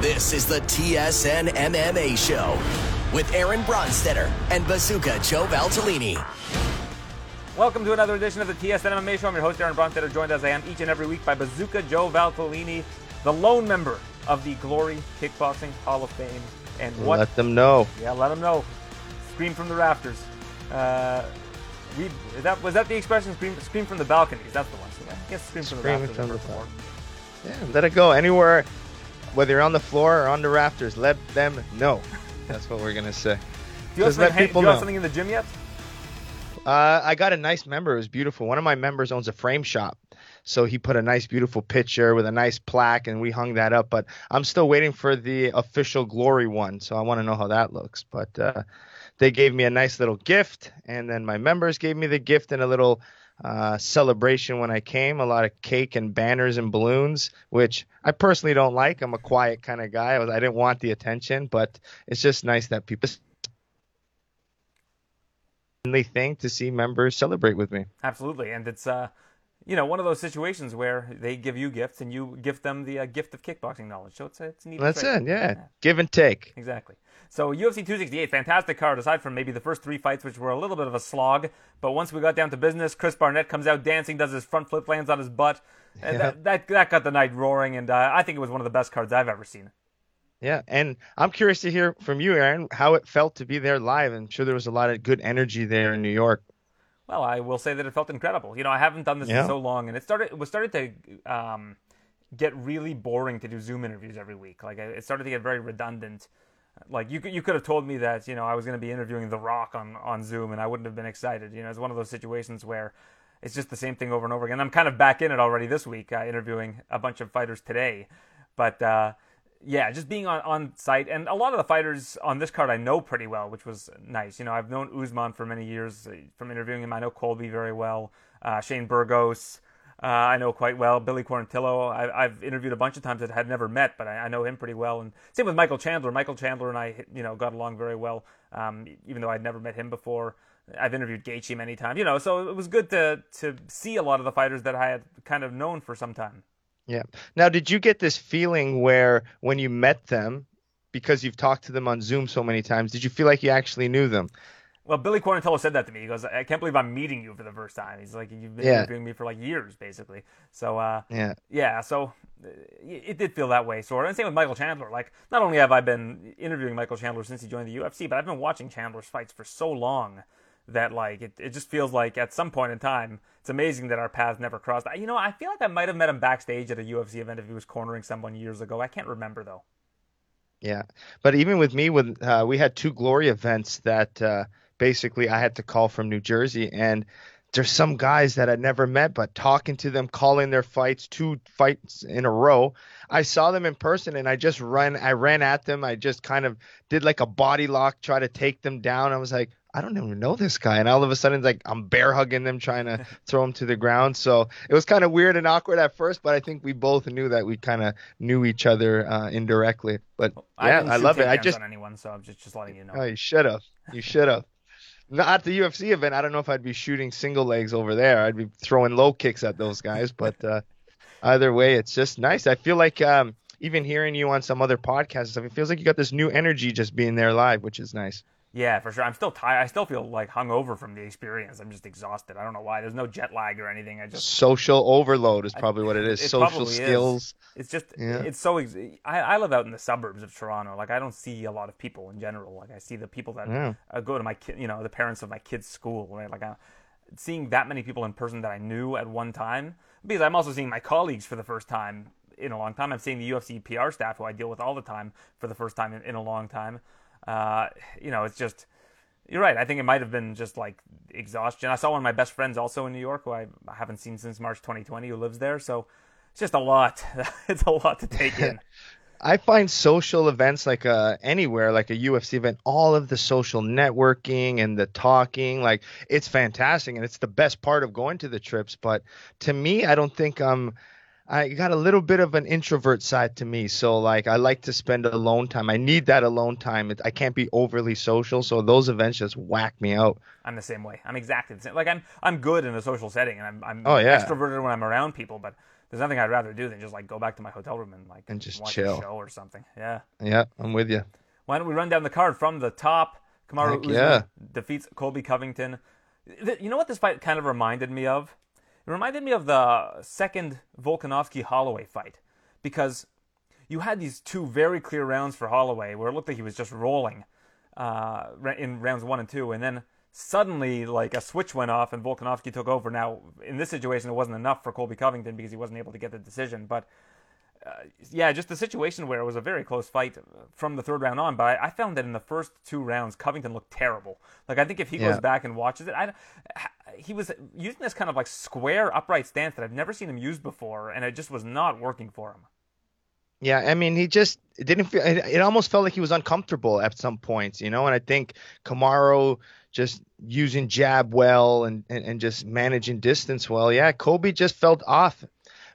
This is the TSN MMA Show with Aaron Bronstetter and Bazooka Joe Valtellini. Welcome to another edition of the TSN MMA Show. I'm your host, Aaron Bronstetter, joined as I am each and every week by Bazooka Joe Valtellini, the lone member of the Glory Kickboxing Hall of Fame. And what? Let them know. Yeah, let them know. Scream from the rafters. Was that the expression? Scream from the balconies. That's the one. So I guess scream from the rafters. Yeah, let it go anywhere. Whether you're on the floor or on the rafters, let them know. That's what we're going to say. Do you have something in the gym yet? I got a nice member. It was beautiful. One of my members owns a frame shop. So he put a nice, beautiful picture with a nice plaque, and we hung that up. But I'm still waiting for the official Glory one, so I want to know how that looks. But they gave me a nice little gift, and then my members gave me the gift and a little celebration when I came. A lot of cake and banners and balloons, which I personally don't like. I'm a quiet kind of guy. I didn't want the attention, but it's just nice that people thing to see members celebrate with me. Absolutely. And it's one of those situations where they give you gifts and you give them the gift of kickboxing knowledge. So it's neat. That's it. Yeah. Give and take. Exactly. So UFC 268, fantastic card, aside from maybe the first three fights, which were a little bit of a slog. But once we got down to business, Chris Barnett comes out dancing, does his front flip, lands on his butt. And yeah. that got the night roaring, and I think it was one of the best cards I've ever seen. Yeah, and I'm curious to hear from you, Aaron, how it felt to be there live. I'm sure there was a lot of good energy there in New York. Well, I will say that it felt incredible. You know, I haven't done this in so long, and it was started to get really boring to do Zoom interviews every week. Like, it started to get very redundant. Like, you could have told me that, you know, I was going to be interviewing The Rock on Zoom, and I wouldn't have been excited. You know, it's one of those situations where it's just the same thing over and over again. I'm kind of back in it already this week, interviewing a bunch of fighters today. But yeah, just being on site. And a lot of the fighters on this card I know pretty well, which was nice. You know, I've known Usman for many years from interviewing him. I know Colby very well. Shane Burgos, I know quite well. Billy Quarantillo, I've interviewed a bunch of times that I had never met, but I know him pretty well. And same with Michael Chandler. Michael Chandler and I, you know, got along very well, even though I'd never met him before. I've interviewed Gaethje many times, you know, so it was good to see a lot of the fighters that I had kind of known for some time. Yeah. Now, did you get this feeling where when you met them, because you've talked to them on Zoom so many times, did you feel like you actually knew them? Well, Billy Quarantillo said that to me. He goes, I can't believe I'm meeting you for the first time. He's like, you've been interviewing me for like years, basically. So, so it did feel that way, sort of. And same with Michael Chandler. Like, not only have I been interviewing Michael Chandler since he joined the UFC, but I've been watching Chandler's fights for so long that, like, it just feels like at some point in time, it's amazing that our paths never crossed. You know, I feel like I might have met him backstage at a UFC event if he was cornering someone years ago. I can't remember, though. Yeah, but even with me, we had two Glory events that basically I had to call from New Jersey, and there's some guys that I'd never met, but talking to them, calling their fights, two fights in a row. I saw them in person, and I ran at them. I just kind of did like a body lock, try to take them down. I was like, I don't even know this guy. And all of a sudden, it's like I'm bear hugging them, trying to throw him to the ground. So it was kind of weird and awkward at first, but I think we both knew that we kind of knew each other indirectly. But I love it. I just on anyone, so I'm just letting you know. Oh, you should have. You should have. Not at the UFC event. I don't know if I'd be shooting single legs over there. I'd be throwing low kicks at those guys. But either way, it's just nice. I feel like even hearing you on some other podcasts, it feels like you got this new energy just being there live, which is nice. Yeah, for sure. I'm still tired. I still feel like hungover from the experience. I'm just exhausted. I don't know why. There's no jet lag or anything. I just social overload is probably what it is. It social skills. Is. It's just it's so. I live out in the suburbs of Toronto. Like, I don't see a lot of people in general. Like, I see the people that go to my kid. You know, the parents of my kids' school. Right? Like, seeing that many people in person that I knew at one time. Because I'm also seeing my colleagues for the first time in a long time. I'm seeing the UFC PR staff who I deal with all the time for the first time in a long time. You know, it's just, you're right. I think it might have been just like exhaustion. I saw one of my best friends also in New York who I haven't seen since March 2020 who lives there. So it's just a lot. It's a lot to take in. I find social events like anywhere, like a UFC event, all of the social networking and the talking, like, it's fantastic. And it's the best part of going to the trips. But to me, I don't think I got a little bit of an introvert side to me. So, like, I like to spend alone time. I need that alone time. I can't be overly social. So those events just whack me out. I'm the same way. I'm exactly the same. Like, I'm good in a social setting, and I'm extroverted when I'm around people. But there's nothing I'd rather do than just like go back to my hotel room and like and just watch chill. A show or something. Yeah. Yeah, I'm with you. Why don't we run down the card from the top? Kamaru Usman defeats Colby Covington. You know what this fight kind of reminded me of? It reminded me of the second Volkanovski-Holloway fight, because you had these two very clear rounds for Holloway where it looked like he was just rolling in rounds 1 and 2, and then suddenly like a switch went off and Volkanovski took over. Now, in this situation, it wasn't enough for Colby Covington because he wasn't able to get the decision, but... just the situation where it was a very close fight from the third round on, but I found that in the first two rounds, Covington looked terrible. Like, I think if he goes back and watches it, he was using this kind of, like, square upright stance that I've never seen him use before, and it just was not working for him. Yeah, I mean, he just didn't feel... It almost felt like he was uncomfortable at some points, you know? And I think Kamaru just using jab well and just managing distance well. Yeah, Colby just felt off.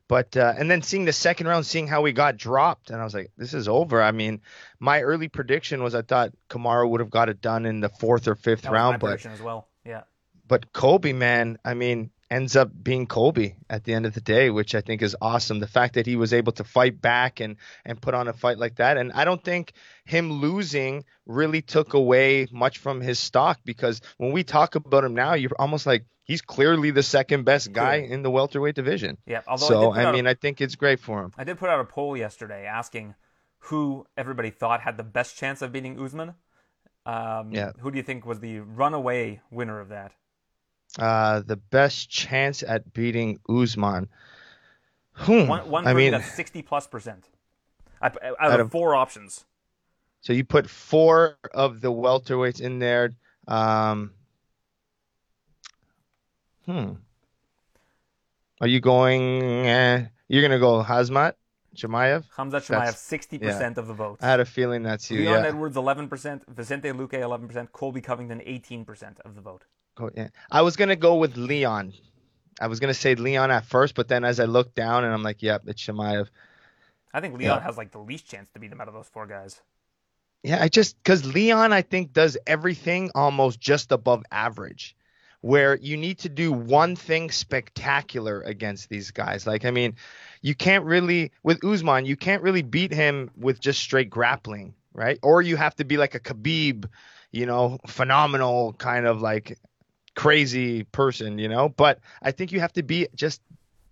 But and then seeing the second round, seeing how we got dropped, and I was like, this is over. I mean, my early prediction was I thought Kamaru would have got it done in the 4th or 5th round. That was my prediction as well. Yeah. But Colby, man, I mean, ends up being Colby at the end of the day, which I think is awesome. The fact that he was able to fight back and put on a fight like that. And I don't think him losing really took away much from his stock, because when we talk about him now, you're almost like, he's clearly the second best guy in the welterweight division. Yeah, although I think it's great for him. I did put out a poll yesterday asking who everybody thought had the best chance of beating Usman. Who do you think was the runaway winner of that? The best chance at beating Usman. One person that's 60+%. Out of 4 options. So you put 4 of the welterweights in there. Are you going? You're going to go Khamzat Chimaev? Khamzat Chimaev, 60% of the votes. I had a feeling that's you. Leon Edwards, 11%. Vicente Luque, 11%. Colby Covington, 18% of the vote. Oh, yeah. I was going to go with Leon. I was going to say Leon at first, but then as I looked down and I'm like, yep, it's Chimaev. I think Leon has like the least chance to beat him out of those 4 guys. Yeah, because Leon, I think, does everything almost just above average, where you need to do one thing spectacular against these guys. Like, I mean, with Usman, you can't really beat him with just straight grappling, right? Or you have to be like a Khabib, you know, phenomenal kind of like crazy person, you know? But I think you have to be just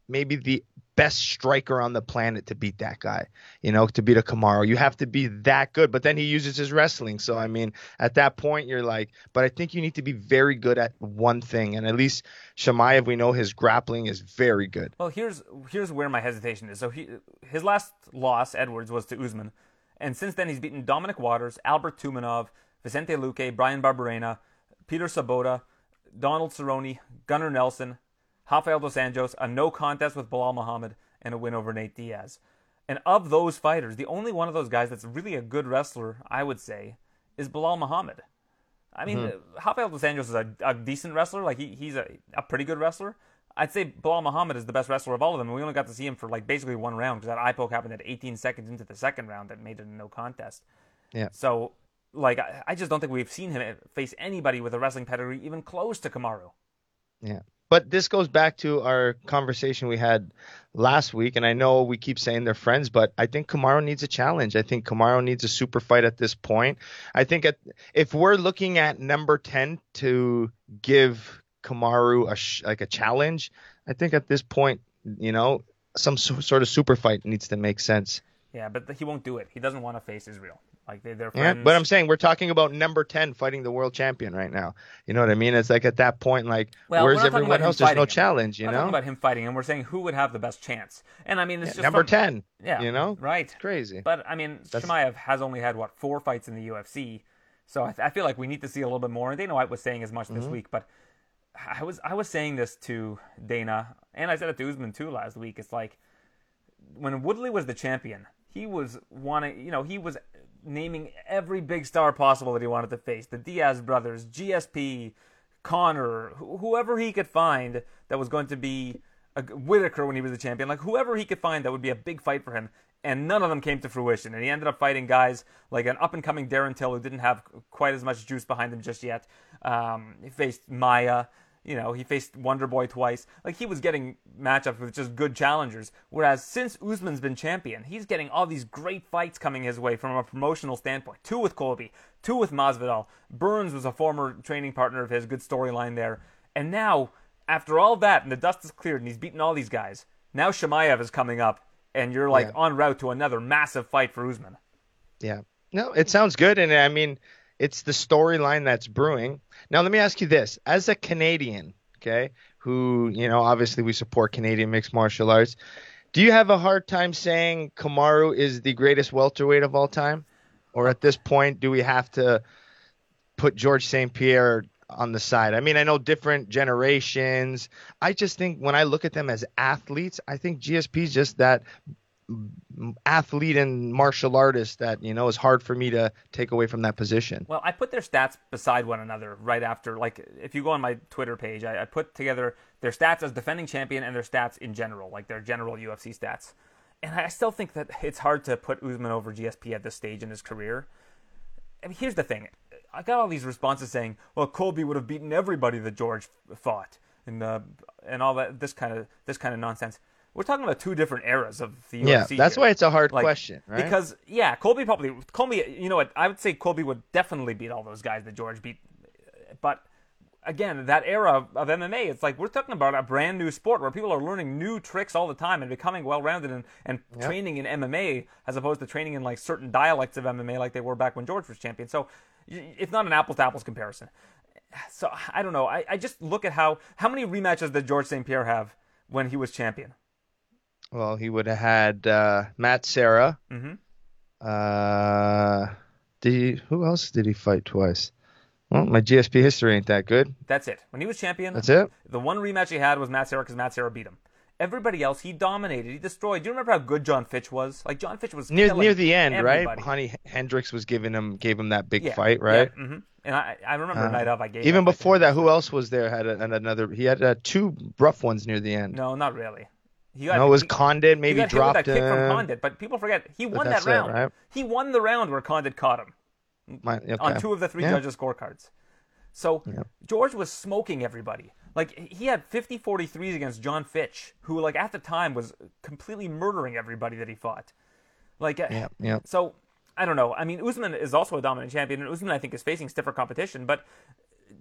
maybe the best striker on the planet to beat that guy, you know, to beat a Kamaru. You have to be that good, but then he uses his wrestling. So, I mean, at that point, you're like, but I think you need to be very good at one thing. And at least Chimaev, we know his grappling is very good. Well, here's where my hesitation is. So his last loss, Edwards, was to Usman. And since then, he's beaten Dominic Waters, Albert Tumanov, Vicente Luque, Brian Barberena, Peter Sabota, Donald Cerrone, Gunnar Nelson, Rafael dos Anjos, a no contest with Bilal Muhammad, and a win over Nate Diaz. And of those fighters, the only one of those guys that's really a good wrestler, I would say, is Bilal Muhammad. I mean, Rafael dos Anjos is a decent wrestler. Like, he's a pretty good wrestler. I'd say Bilal Muhammad is the best wrestler of all of them. And we only got to see him for, like, basically 1 round, because that eye poke happened at 18 seconds into the second round that made it a no contest. Yeah. So, like, I just don't think we've seen him face anybody with a wrestling pedigree even close to Kamaru. Yeah. But this goes back to our conversation we had last week, and I know we keep saying they're friends, but I think Kamaru needs a challenge. I think Kamaru needs a super fight at this point. I think if we're looking at number 10 to give Kamaru a challenge, I think at this point, you know, some sort of super fight needs to make sense. Yeah, but he won't do it. He doesn't want to face Israel. Like they're friends. Yeah, but I'm saying we're talking about number 10 fighting the world champion right now. You know what I mean? It's like at that point, like, where's everyone else? There's no challenge, you know? We're talking about him fighting him. We're saying who would have the best chance. And, I mean, it's just... Number 10, yeah, you know? Right. It's crazy. But, I mean, Chimaev has only had, 4 fights in the UFC. So I feel like we need to see a little bit more. And Dana White was saying as much this week. But I was saying this to Dana, and I said it to Usman, too, last week. It's like when Woodley was the champion, he was wanting... You know, he was... naming every big star possible that he wanted to face. The Diaz brothers, GSP, Connor, whoever he could find that was going to be Whitaker when he was the champion. Like, whoever he could find that would be a big fight for him. And none of them came to fruition. And he ended up fighting guys like an up-and-coming Darren Till who didn't have quite as much juice behind him just yet. He faced Maia. You know, he faced Wonderboy twice. Like, he was getting matchups with just good challengers. Whereas since Usman's been champion, he's getting all these great fights coming his way from a promotional standpoint. Two with Colby, two with Masvidal. Burns was a former training partner of his. Good storyline there. And now, after all that, and the dust is cleared, and he's beaten all these guys, now Chimaev is coming up, and you're, like, en route to another massive fight for Usman. Yeah. No, it sounds good, and, I mean, it's the storyline that's brewing. Now, let me ask you this. As a Canadian, okay, who, you know, obviously we support Canadian mixed martial arts, do you have a hard time saying Kamaru is the greatest welterweight of all time? Or at this point, do we have to put George St. Pierre on the side? I mean, I know different generations. I just think when I look at them as athletes, I think GSP is just that athlete and martial artist that, you know, is hard for me to take away from that position. Well, I put their stats beside one another right after. Like, if you go on my Twitter page, I put together their stats as defending champion and their stats in general, like their general UFC stats. And I still think that it's hard to put Usman over GSP at this stage in his career. I mean, here's the thing. I got all these responses saying, well, Colby would have beaten everybody that George fought and all that, this kind of nonsense. We're talking about two different eras of the UFC. Yeah, that's why it's a hard question, right? Because, yeah, Colby, you know what, I would say Colby would definitely beat all those guys that George beat. But, again, that era of MMA, it's like we're talking about a brand new sport where people are learning new tricks all the time and becoming well-rounded and training in MMA as opposed to training in, like, certain dialects of MMA like they were back when George was champion. So it's not an apples-to-apples comparison. So, I don't know. I just look at how many rematches did George St. Pierre have when he was champion? Well, he would have had Matt Serra. Mm-hmm. Who else did he fight twice? Well, my GSP history ain't that good. That's it. When he was champion, that's it. The one rematch he had was Matt Serra because Matt Serra beat him. Everybody else, he dominated. He destroyed. Do you remember how good John Fitch was? Like, John Fitch was near the end, everybody. Right? Honey Hendricks was gave him that big fight, right? Yeah. Mm-hmm. And I remember the night of I gave even up, before that. Who else was there? He had two rough ones near the end. No, not really. It was Condit. Maybe he got dropped hit with that kick from Condit, but people forget he won that round. It, right? He won the round where Condit caught him on two of the three judges' scorecards. So George was smoking everybody. Like, he had 50-43s against John Fitch, who, like, at the time was completely murdering everybody that he fought. Like, so I don't know. I mean, Usman is also a dominant champion, and Usman I think is facing stiffer competition, but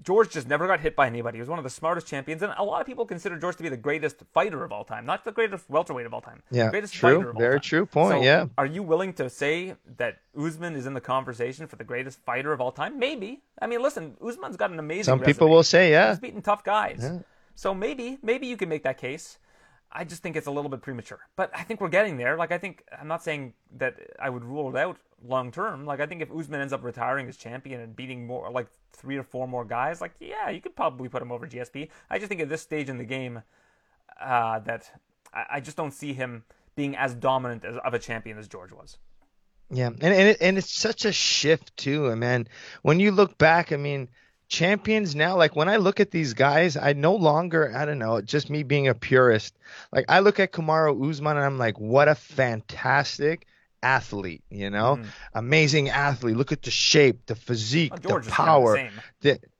George just never got hit by anybody. He was one of the smartest champions, and a lot of people consider George to be the greatest fighter of all time, not the greatest welterweight of all time. Yeah, the greatest fighter of all time. True point. So, are you willing to say that Usman is in the conversation for the greatest fighter of all time? Maybe. I mean, listen, Usman's got an amazing resume. People will say, he's beaten tough guys. Yeah. So maybe you can make that case. I just think it's a little bit premature, but I think we're getting there. Like, I think I'm not saying that I would rule it out long term. Like, I think if Usman ends up retiring as champion and beating more, like, 3 or 4 more guys, like, you could probably put him over GSP. I just think at this stage in the game, that I just don't see him being as dominant of a champion as George was. Yeah, and it's such a shift too, man. When you look back, I mean, champions now, like, when I look at these guys, I don't know, just me being a purist, like, I look at Kamaru Usman and I'm like, what a fantastic athlete, you know, amazing athlete. Look at the shape, the physique, the power,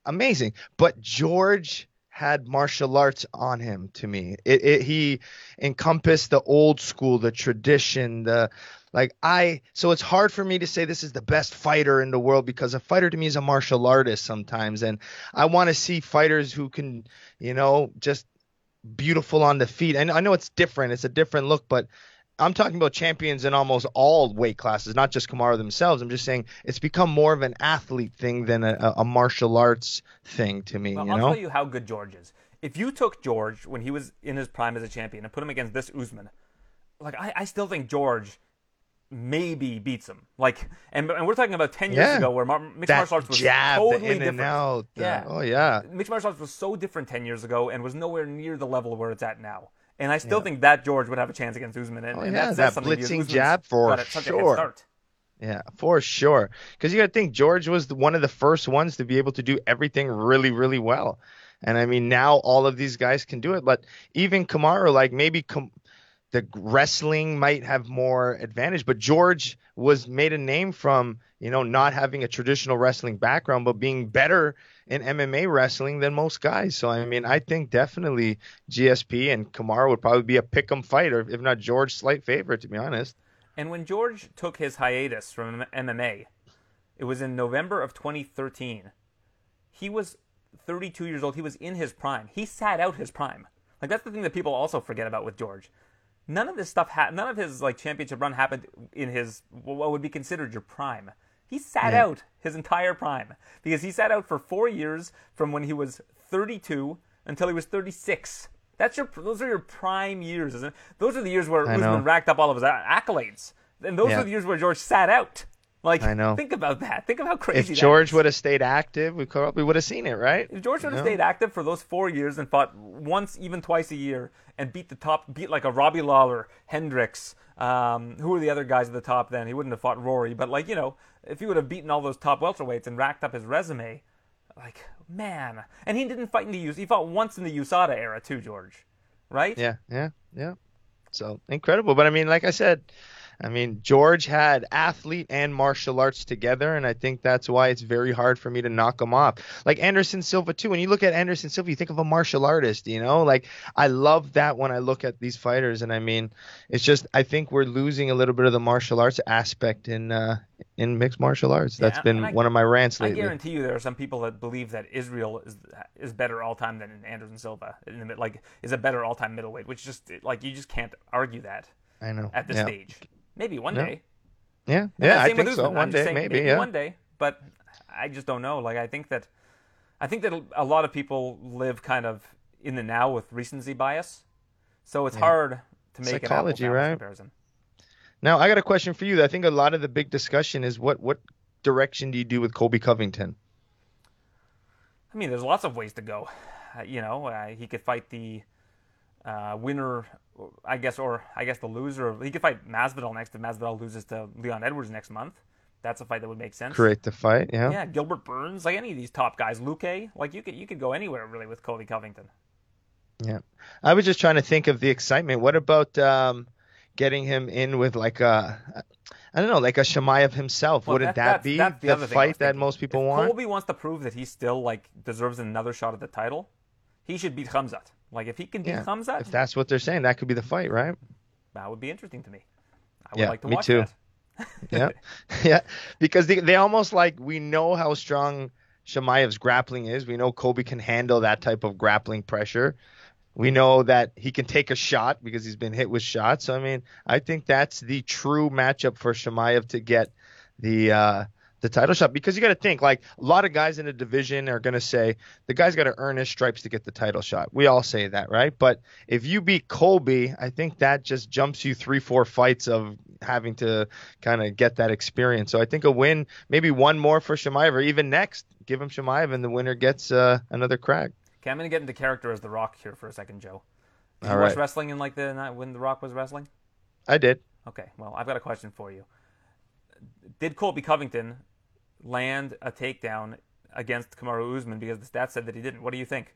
amazing. But George had martial arts on him to me. He encompassed the old school, the tradition, so it's hard for me to say this is the best fighter in the world, because a fighter to me is a martial artist sometimes. And I want to see fighters who can, you know, just beautiful on the feet. And I know it's different. It's a different look, but I'm talking about champions in almost all weight classes, not just Kamaru themselves. I'm just saying it's become more of an athlete thing than a martial arts thing to me. Well, I'll tell you how good George is. If you took George when he was in his prime as a champion and put him against this Usman, like, I still think George maybe beats him. Like, and we're talking about 10 years ago where mixed martial arts was totally different. Mixed martial arts was so different 10 years ago and was nowhere near the level where it's at now. And I still think that George would have a chance against Usman. And that blitzing jab for sure. Yeah, for sure. Because you got to think George was one of the first ones to be able to do everything really, really well. And I mean, now all of these guys can do it. But even Kamaru, like, maybe the wrestling might have more advantage. But George was made a name from, you know, not having a traditional wrestling background, but being better in MMA wrestling than most guys. So, I mean, I think definitely GSP and Kamaru would probably be a pick'em fight, or if not George, slight favorite, to be honest. And when George took his hiatus from MMA, it was in November of 2013. He was 32 years old. He was in his prime. He sat out his prime. Like, that's the thing that people also forget about with George. None of this stuff, none of his like championship run happened in his what would be considered your prime. He sat out his entire prime, because he sat out for 4 years from when he was 32 until he was 36. That's your; those are your prime years, isn't it? Those are the years where Usman racked up all of his accolades, and those are the years where George sat out. Like, think about that. Think of how crazy that is. If George would have stayed active, we probably would have seen it, right? If George would have stayed active for those 4 years and fought once, even twice a year, and beat like a Robbie Lawler, Hendricks, who were the other guys at the top then? He wouldn't have fought Rory, but like, you know, if he would have beaten all those top welterweights and racked up his resume, like, man. And he didn't fight in the USADA. He fought once in the USADA era too, George, right? Yeah. So, incredible. But I mean, like I said, George had athlete and martial arts together, and I think that's why it's very hard for me to knock him off. Like Anderson Silva, too. When you look at Anderson Silva, you think of a martial artist, you know? Like, I love that when I look at these fighters, and I mean, it's just, I think we're losing a little bit of the martial arts aspect in mixed martial arts. That's been one of my rants lately. I guarantee you there are some people that believe that Israel is better all-time than Anderson Silva, like, is a better all-time middleweight, which just, like, you just can't argue that at this stage. Maybe one day. Yeah, I think so. One day, maybe, yeah. One day, but I just don't know. Like, I think that a lot of people live kind of in the now with recency bias, so it's hard to make an apples to apples comparison. Now, I got a question for you. I think a lot of the big discussion is what direction do you do with Colby Covington? I mean, there's lots of ways to go. He could fight the winner, I guess, or I guess the loser. He could fight Masvidal next if Masvidal loses to Leon Edwards next month. That's a fight that would make sense. Create the fight, yeah. Yeah, Gilbert Burns, like any of these top guys, Luque, like you could go anywhere really with Colby Covington. Yeah, I was just trying to think of the excitement. What about getting him in with like a, I don't know, like a Chimaev himself? Well, wouldn't that be the fight that most people want? Colby wants to prove that he still like deserves another shot at the title. He should beat Khamzat. Like, if he can beat Khamzat, if that's what they're saying, that could be the fight, right? That would be interesting to me. I would like to watch that. Yeah, because they almost like, we know how strong Chimaev's grappling is. We know Colby can handle that type of grappling pressure. We know that he can take a shot because he's been hit with shots. So, I mean, I think that's the true matchup for Chimaev to get the title shot, because you got to think, like, a lot of guys in the division are going to say the guy's got to earn his stripes to get the title shot. We all say that, right? But if you beat Colby, I think that just jumps you 3-4 fights of having to kind of get that experience. So I think a win, maybe one more for Chimaev, or even next, give him Chimaev and the winner gets another crack. Okay, I'm going to get into character as The Rock here for a second, Joe. Did you watch wrestling in like when The Rock was wrestling? I did. Okay, well, I've got a question for you. Did Colby Covington land a takedown against Kamaru Usman, because the stats said that he didn't? What do you think?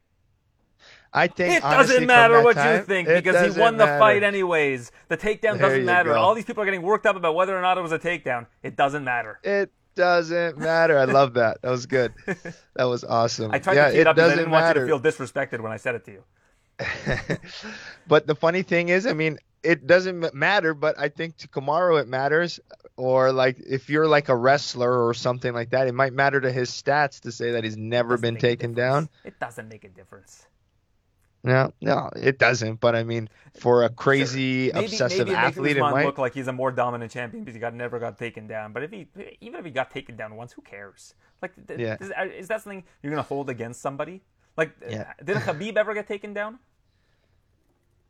I think it doesn't matter what you think, because he won the fight anyways. The takedown doesn't matter. All these people are getting worked up about whether or not it was a takedown. It doesn't matter. It doesn't matter. I love that. That was good. That was awesome. I tried to keep it up because I didn't want you to feel disrespected when I said it to you. But the funny thing is, I mean, it doesn't matter, but I think to Kamaru it matters. Or like if you're like a wrestler or something like that, it might matter to his stats to say that he's never been taken down. It doesn't make a difference. No, it doesn't. But I mean, for a crazy obsessive athlete, it might look like he's a more dominant champion because he never got taken down. But even if he got taken down once, who cares? Like, is that something you're gonna hold against somebody? Like, did Khabib ever get taken down?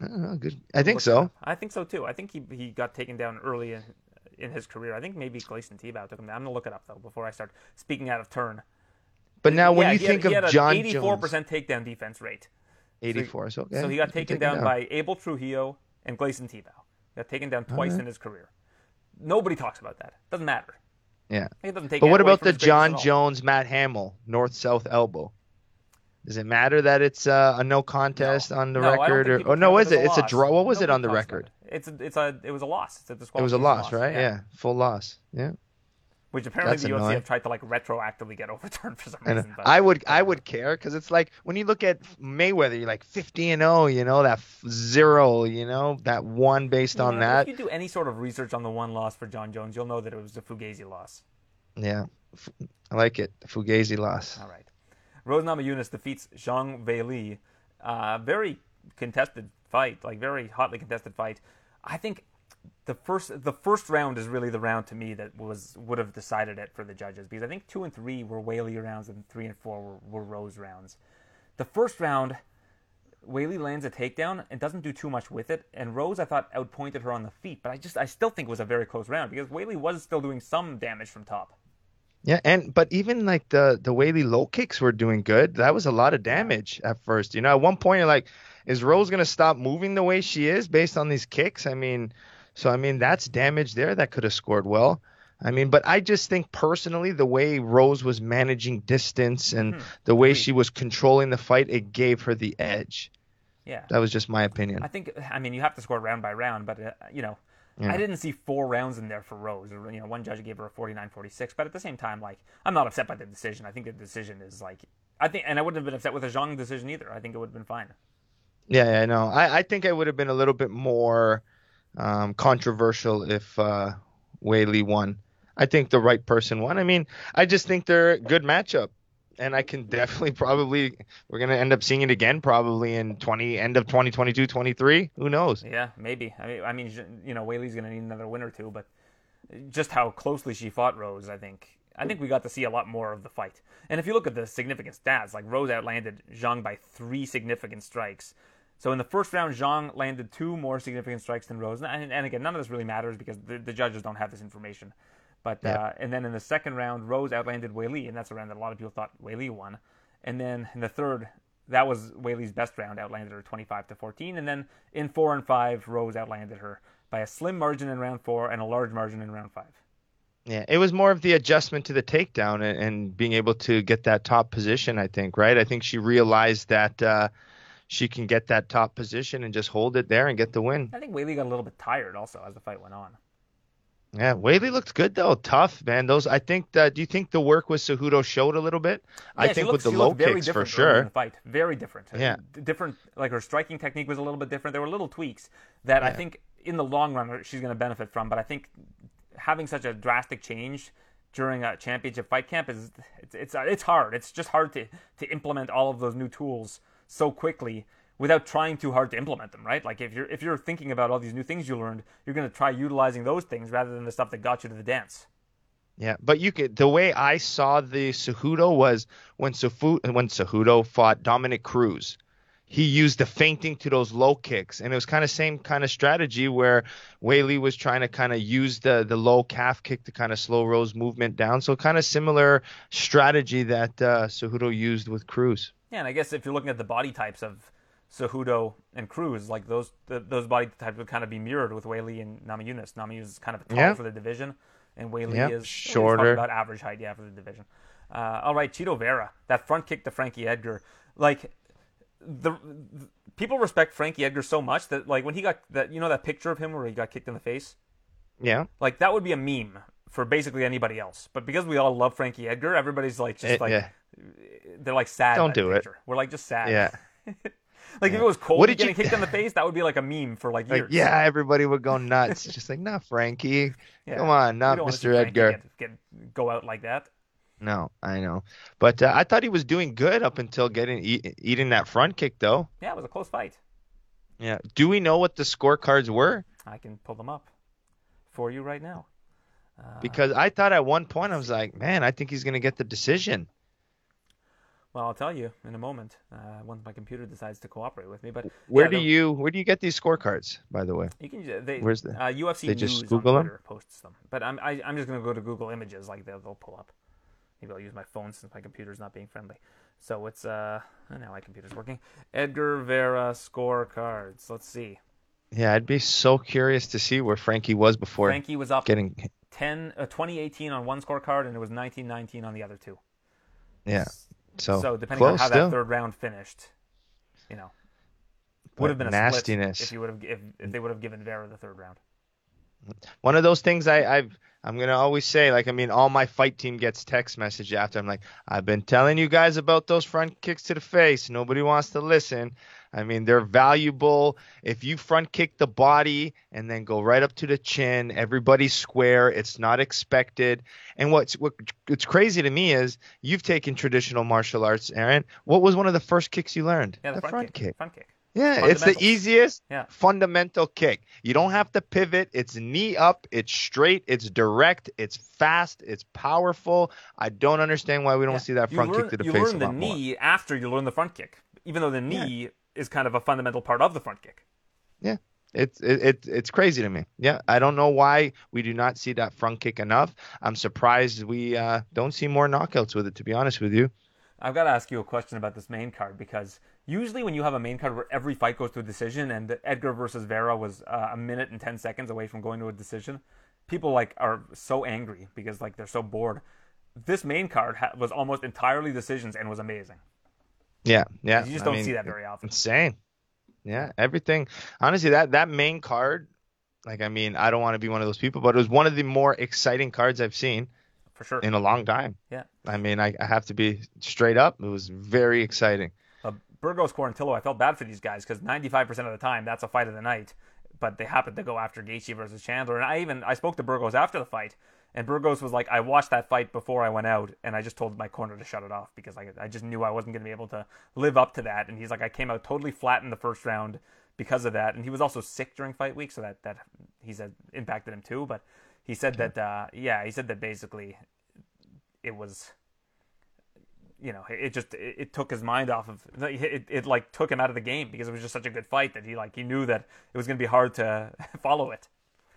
I don't know. Good. I think so. I think so too. I think he got taken down early in his career. I think maybe Gleison Tibau took him down. I'm going to look it up, though, before I start speaking out of turn. But now when you think of John Jones. He had an 84% takedown defense rate. 84, so okay. So he got taken down by Abel Trujillo and Gleison Tibau. Got taken down twice in his career. Nobody talks about that. Doesn't matter. Yeah. It doesn't take but what about the John Jones, Matt Hamill, north-south elbow? Does it matter that it's a no contest on the record? Is it? It's a draw. What was it on the record? It was a loss. It's a disqualification. It was a loss, right? Yeah, full loss. Yeah. Which apparently the UFC have tried to like retroactively get overturned for some reason. But I would care because it's like when you look at Mayweather, you're like 50-0, you know, that zero, you know, that one based on that. If you do any sort of research on the one loss for John Jones, you'll know that it was the Fugazi loss. Yeah, I like it. The Fugazi loss. All right. Rose Namajunas defeats Zhang Weili. Very contested fight, like very hotly contested fight. I think the first round is really the round to me that would have decided it for the judges, because I think 2 and 3 were Weili rounds and 3 and 4 were Rose rounds. The first round, Weili lands a takedown and doesn't do too much with it, and Rose, I thought, outpointed her on the feet, but I still think it was a very close round because Weili was still doing some damage from top. Yeah, but even like the Weili low kicks were doing good. That was a lot of damage at first. You know, at one point you're like, is Rose gonna stop moving the way she is based on these kicks? I mean that's damage there that could have scored well. I mean, but I just think personally the way Rose was managing distance and the way she was controlling the fight, it gave her the edge. Yeah, that was just my opinion. I mean you have to score round by round, but you know. Yeah. I didn't see 4 rounds in there for Rose. You know, one judge gave her a 49-46, but at the same time, like, I'm not upset by the decision. I think the decision is like, and I wouldn't have been upset with a Zhang decision either. I think it would have been fine. Yeah, I know. I think it would have been a little bit more controversial if Weili won. I think the right person won. I mean, I just think they're a good matchup, and I can definitely we're going to end up seeing it again probably in end of 2022, 23. Who knows? Yeah, maybe. I mean you know, Weili's going to need another win or two, but just how closely she fought Rose, I think we got to see a lot more of the fight. And if you look at the significant stats, like Rose outlanded Zhang by 3 significant strikes. So in the first round, Zhang landed 2 more significant strikes than Rose. And again, none of this really matters because the judges don't have this information. But and then in the second round, Rose outlanded Weili, and that's a round that a lot of people thought Weili won. And then in the third, that was Weili's best round, outlanded her 25-14. And then in 4 and 5, Rose outlanded her by a slim margin in round 4 and a large margin in round 5. Yeah, it was more of the adjustment to the takedown and being able to get that top position, I think, right? I think she realized that she can get that top position and just hold it there and get the win. I think Weili got a little bit tired also as the fight went on. Yeah, Weili looked good though, tough man. Do you think the work with Cejudo showed a little bit? Yeah, I think with the low kicks for sure. In the fight, very different. Yeah, different. Like her striking technique was a little bit different. There were little tweaks that I think in the long run she's going to benefit from. But I think having such a drastic change during a championship fight camp is it's hard. It's just hard to implement all of those new tools so quickly, without trying too hard to implement them, right? Like if you're thinking about all these new things you learned, you're going to try utilizing those things rather than the stuff that got you to the dance. Yeah, but the way I saw the Cejudo was when Cejudo fought Dominic Cruz, he used the feinting to those low kicks, and it was kind of same kind of strategy where Weili was trying to kind of use the low calf kick to kind of slow Rose movement down. So kind of similar strategy that Cejudo used with Cruz. Yeah, and I guess if you're looking at the body types of Cejudo and Cruz, like those body types would kind of be mirrored with Weili and Namajunas. Namajunas is kind of tall for the division, and Weili is shorter, about average height for the division. All right, Chito Vera, that front kick to Frankie Edgar, like the people respect Frankie Edgar so much that like when he got that, you know, that picture of him where he got kicked in the face, like that would be a meme for basically anybody else. But because we all love Frankie Edgar, everybody's like they're like sad. Don't do picture. It. We're like just sad. Yeah. Like if it was Colby getting kicked in the face, that would be like a meme for like years. Yeah, everybody would go nuts. Just like, not Frankie. Yeah. Come on, not Mr. Edgar. Go out like that. No, I know. But I thought he was doing good up until eating that front kick, though. Yeah, it was a close fight. Yeah. Do we know what the scorecards were? I can pull them up for you right now. Because I thought at one point I was like, man, I think he's going to get the decision. Well, I'll tell you in a moment once my computer decides to cooperate with me. But where do you get these scorecards? By the way, where's the UFC they just News Google on Twitter them? Posts them. But I'm just going to go to Google Images, like they'll pull up. Maybe I'll use my phone since my computer's not being friendly. So it's now my computer's working. Edgar Vera scorecards. Let's see. Yeah, I'd be so curious to see where Frankie was before. Frankie was up getting 2018 on one scorecard, and it was 1919 on the other two. Yeah. So depending on how that third round finished, you know. would have been a nastiness split if they would have given Vera the third round. One of those things I'm going to always say, like, I mean, all my fight team gets text message after. I'm like, I've been telling you guys about those front kicks to the face. Nobody wants to listen. I mean, they're valuable. If you front kick the body and then go right up to the chin, everybody's square. It's not expected. And what's crazy to me is you've taken traditional martial arts, Aaron. What was one of the first kicks you learned? Yeah, the front kick. Front kick. Yeah, it's the easiest fundamental kick. You don't have to pivot. It's knee up. It's straight. It's direct. It's fast. It's powerful. I don't understand why we don't see that front kick to the face a lot more. You learn the knee after you learn the front kick, even though the knee is kind of a fundamental part of the front kick. Yeah, it's crazy to me. Yeah, I don't know why we do not see that front kick enough. I'm surprised we don't see more knockouts with it, to be honest with you. I've got to ask you a question about this main card, because usually when you have a main card where every fight goes to a decision, and Edgar versus Vera was a minute and 10 seconds away from going to a decision, people are so angry because they're so bored. This main card was almost entirely decisions and was amazing. Yeah. You just don't see that very often. Insane. Yeah, everything. Honestly, that main card, I don't want to be one of those people, but it was one of the more exciting cards I've seen. For sure. In a long time. Yeah. I have to be straight up. It was very exciting. Burgos Quarantillo, I felt bad for these guys because 95% of the time that's a fight of the night, but they happened to go after Gaethje versus Chandler. And I spoke to Burgos after the fight, and Burgos was like, I watched that fight before I went out, and I just told my corner to shut it off because I just knew I wasn't going to be able to live up to that. And he's like, I came out totally flat in the first round because of that. And he was also sick during fight week, so that he said impacted him too. But he said that, he said that basically it was, it took his mind off of, it took him out of the game because it was just such a good fight that he knew that it was going to be hard to follow it.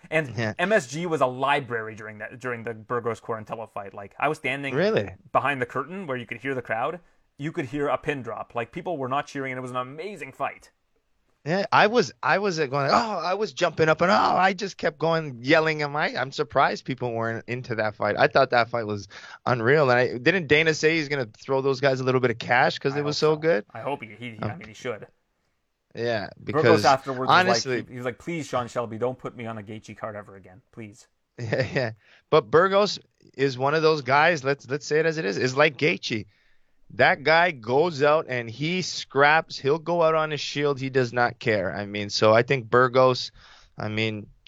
And MSG was a library during the Burgos Quarantillo fight. I was standing behind the curtain where you could hear the crowd. You could hear a pin drop. People were not cheering, and it was an amazing fight. Yeah, I was going, I was jumping up, and I just kept going, yelling. I'm surprised people weren't into that fight. I thought that fight was unreal. And didn't Dana say he's going to throw those guys a little bit of cash because it was so good? I hope he should. Yeah, because Burgos afterwards, honestly, he was like, please, Sean Shelby, don't put me on a Gaethje card ever again, please. Yeah. But Burgos is one of those guys, let's say it as it is like Gaethje. That guy goes out and he scraps. He'll go out on his shield. He does not care. So I think Burgos,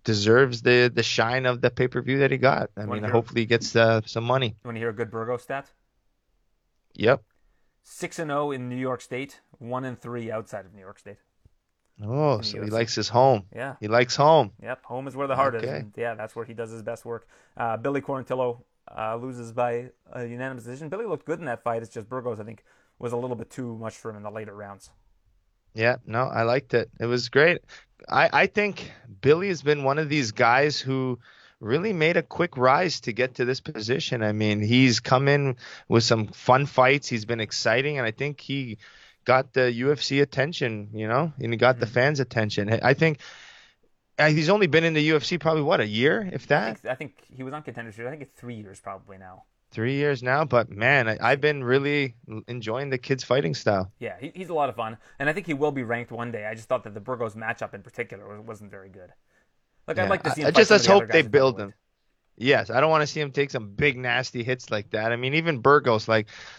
deserves the shine of the pay-per-view that he got. Hopefully he gets some money. You want to hear a good Burgos stat? Yep. 6-0 in New York State, 1-3 outside of New York State. Oh, so he likes his home. Yeah. He likes home. Yep, home is where the heart is. And that's where he does his best work. Billy Quarantillo loses by a unanimous decision. Billy looked good in that fight. It's just Burgos, I think, was a little bit too much for him in the later rounds. Yeah, no, I liked it. It was great. I think Billy has been one of these guys who really made a quick rise to get to this position. He's come in with some fun fights. He's been exciting, and I think he got the UFC attention, and he got the fans' attention. I think he's only been in the UFC probably, a year, if that? I think he was on Contender Series. I think it's 3 years probably now. 3 years now, but man, I've been really enjoying the kid's fighting style. Yeah, he's a lot of fun, and I think he will be ranked one day. I just thought that the Burgos matchup in particular wasn't very good. I'd like to see him fight some of the other guys. Let's hope they build him. Yes, I don't want to see him take some big nasty hits like that. Even Burgos,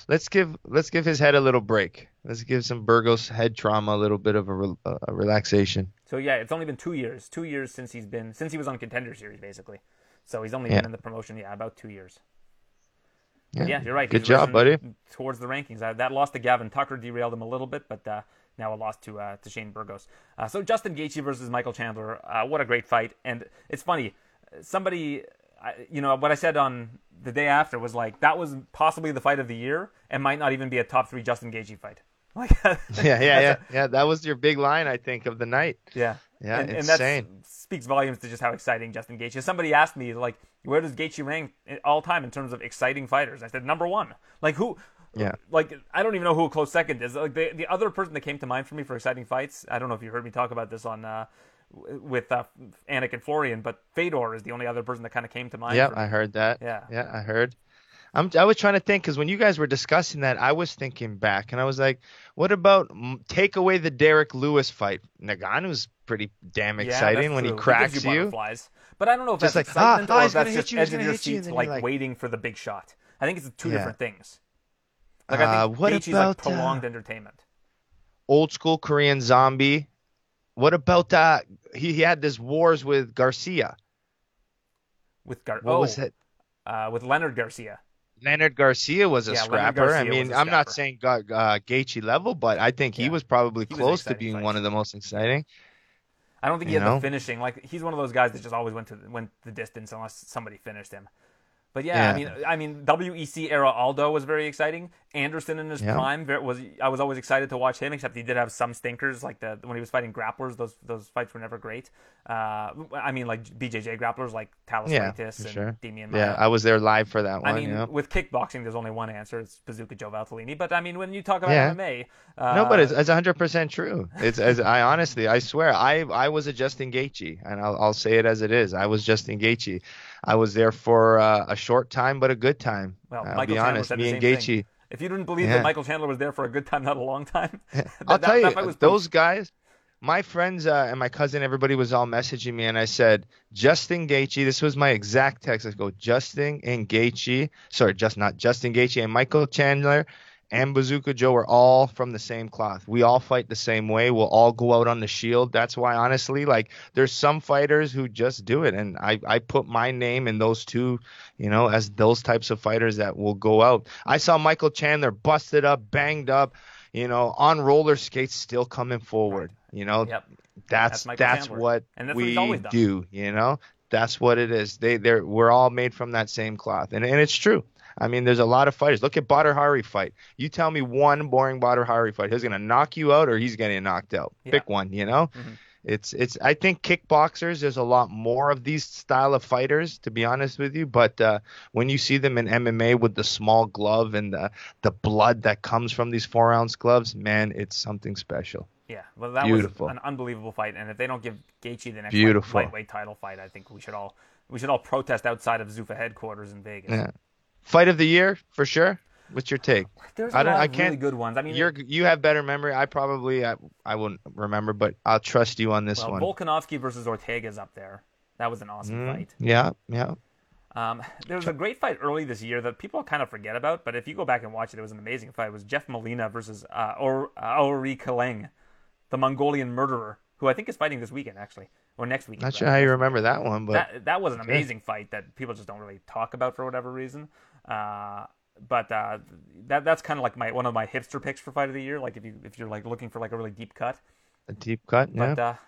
let's give his head a little break. Let's give some Burgos head trauma a little bit of a relaxation. So yeah, it's only been 2 years. 2 years since he was on Contender Series basically. So he's only been in the promotion about 2 years. Yeah, you're right. Good job, buddy. Towards the rankings, that loss to Gavin Tucker derailed him a little bit, but now a loss to Shane Burgos. So Justin Gaethje versus Michael Chandler. What a great fight! And it's funny, somebody. What I said on the day after was that was possibly the fight of the year and might not even be a top three Justin Gaethje fight. That was your big line, I think, of the night. Yeah, and that speaks volumes to just how exciting Justin Gaethje is. Somebody asked me, where does Gaethje rank all time in terms of exciting fighters? I said, number one. Who? Yeah. I don't even know who a close second is. The other person that came to mind for me for exciting fights, I don't know if you heard me talk about this on with Anik and Florian, but Fedor is the only other person that kind of came to mind. Yeah, I heard that. Yeah, I heard. I was trying to think, because when you guys were discussing that, I was thinking back, and I was like, what about take away the Derek Lewis fight? Nagano's pretty damn exciting when he cracks you. But I don't know if that's excitement or if that's just edge of your seats, like waiting for the big shot. I think it's two different things. Like, I think Gaethje's like prolonged entertainment. Old school Korean zombie. What about he had this wars with Garcia? What was it? With Leonard Garcia. Leonard Garcia was a scrapper. I mean, I'm not saying Gaethje level, but I think he was probably close to being one of the most exciting. I don't think he had the finishing. Like, he's one of those guys that just always went the distance unless somebody finished him. But I mean, WEC era Aldo was very exciting. Anderson in his prime I was always excited to watch him, except he did have some stinkers, like when he was fighting grapplers. Those fights were never great. I mean, like BJJ grapplers, like Talos Kaitis and Demian Maia. Yeah, I was there live for that one. I mean, with kickboxing, there's only one answer: it's Bazooka Joe Valtellini. But I mean, when you talk about MMA, no, but it's 100% true. It's as I honestly, I swear, I was a Justin Gaethje, and I'll say it as it is. I was Justin Gaethje. I was there for a short time, but a good time. Well, I'll be honest, me and Gaethje. Thing. If you didn't believe that Michael Chandler was there for a good time, not a long time. I'll tell you, those guys, my friends and my cousin, everybody was all messaging me, and I said, Justin Gaethje, this was my exact text. I go, Justin Gaethje and Michael Chandler and Bazooka Joe are all from the same cloth. We all fight the same way. We'll all go out on the shield. That's why, honestly, like, there's some fighters who just do it. And I put my name in those two, you know, as those types of fighters that will go out. I saw Michael Chandler busted up, banged up, you know, on roller skates, still coming forward. You know, that's what we do, you know. That's what it is. We're all made from that same cloth. And it's true. I mean, there's a lot of fighters. Look at Badr Hari fight. You tell me one boring Badr Hari fight. He's going to knock you out or he's getting knocked out. Yeah. Pick one, you know? Mm-hmm. It's. I think kickboxers, there's a lot more of these style of fighters, to be honest with you. But when you see them in MMA with the small glove and the blood that comes from these 4-ounce gloves, man, it's something special. Yeah, well, that was an unbelievable fight. And if they don't give Gaethje the next lightweight title fight, I think we should all protest outside of Zuffa headquarters in Vegas. Yeah. Fight of the year for sure. What's your take? There's a lot of really good ones. I mean, you have better memory. I probably I won't remember, but I'll trust you on this one. Volkanovski versus Ortega is up there. That was an awesome fight. Yeah. There was a great fight early this year that people kind of forget about, but if you go back and watch it, it was an amazing fight. It was Jeff Molina versus Ori Kaleng, the Mongolian murderer, who I think is fighting this weekend actually. Or next week. Not sure how you remember that one, but that was an amazing fight that people just don't really talk about for whatever reason. But that's kind of like one of my hipster picks for fight of the year. Like if you're like looking for like a really deep cut. A deep cut, yeah. But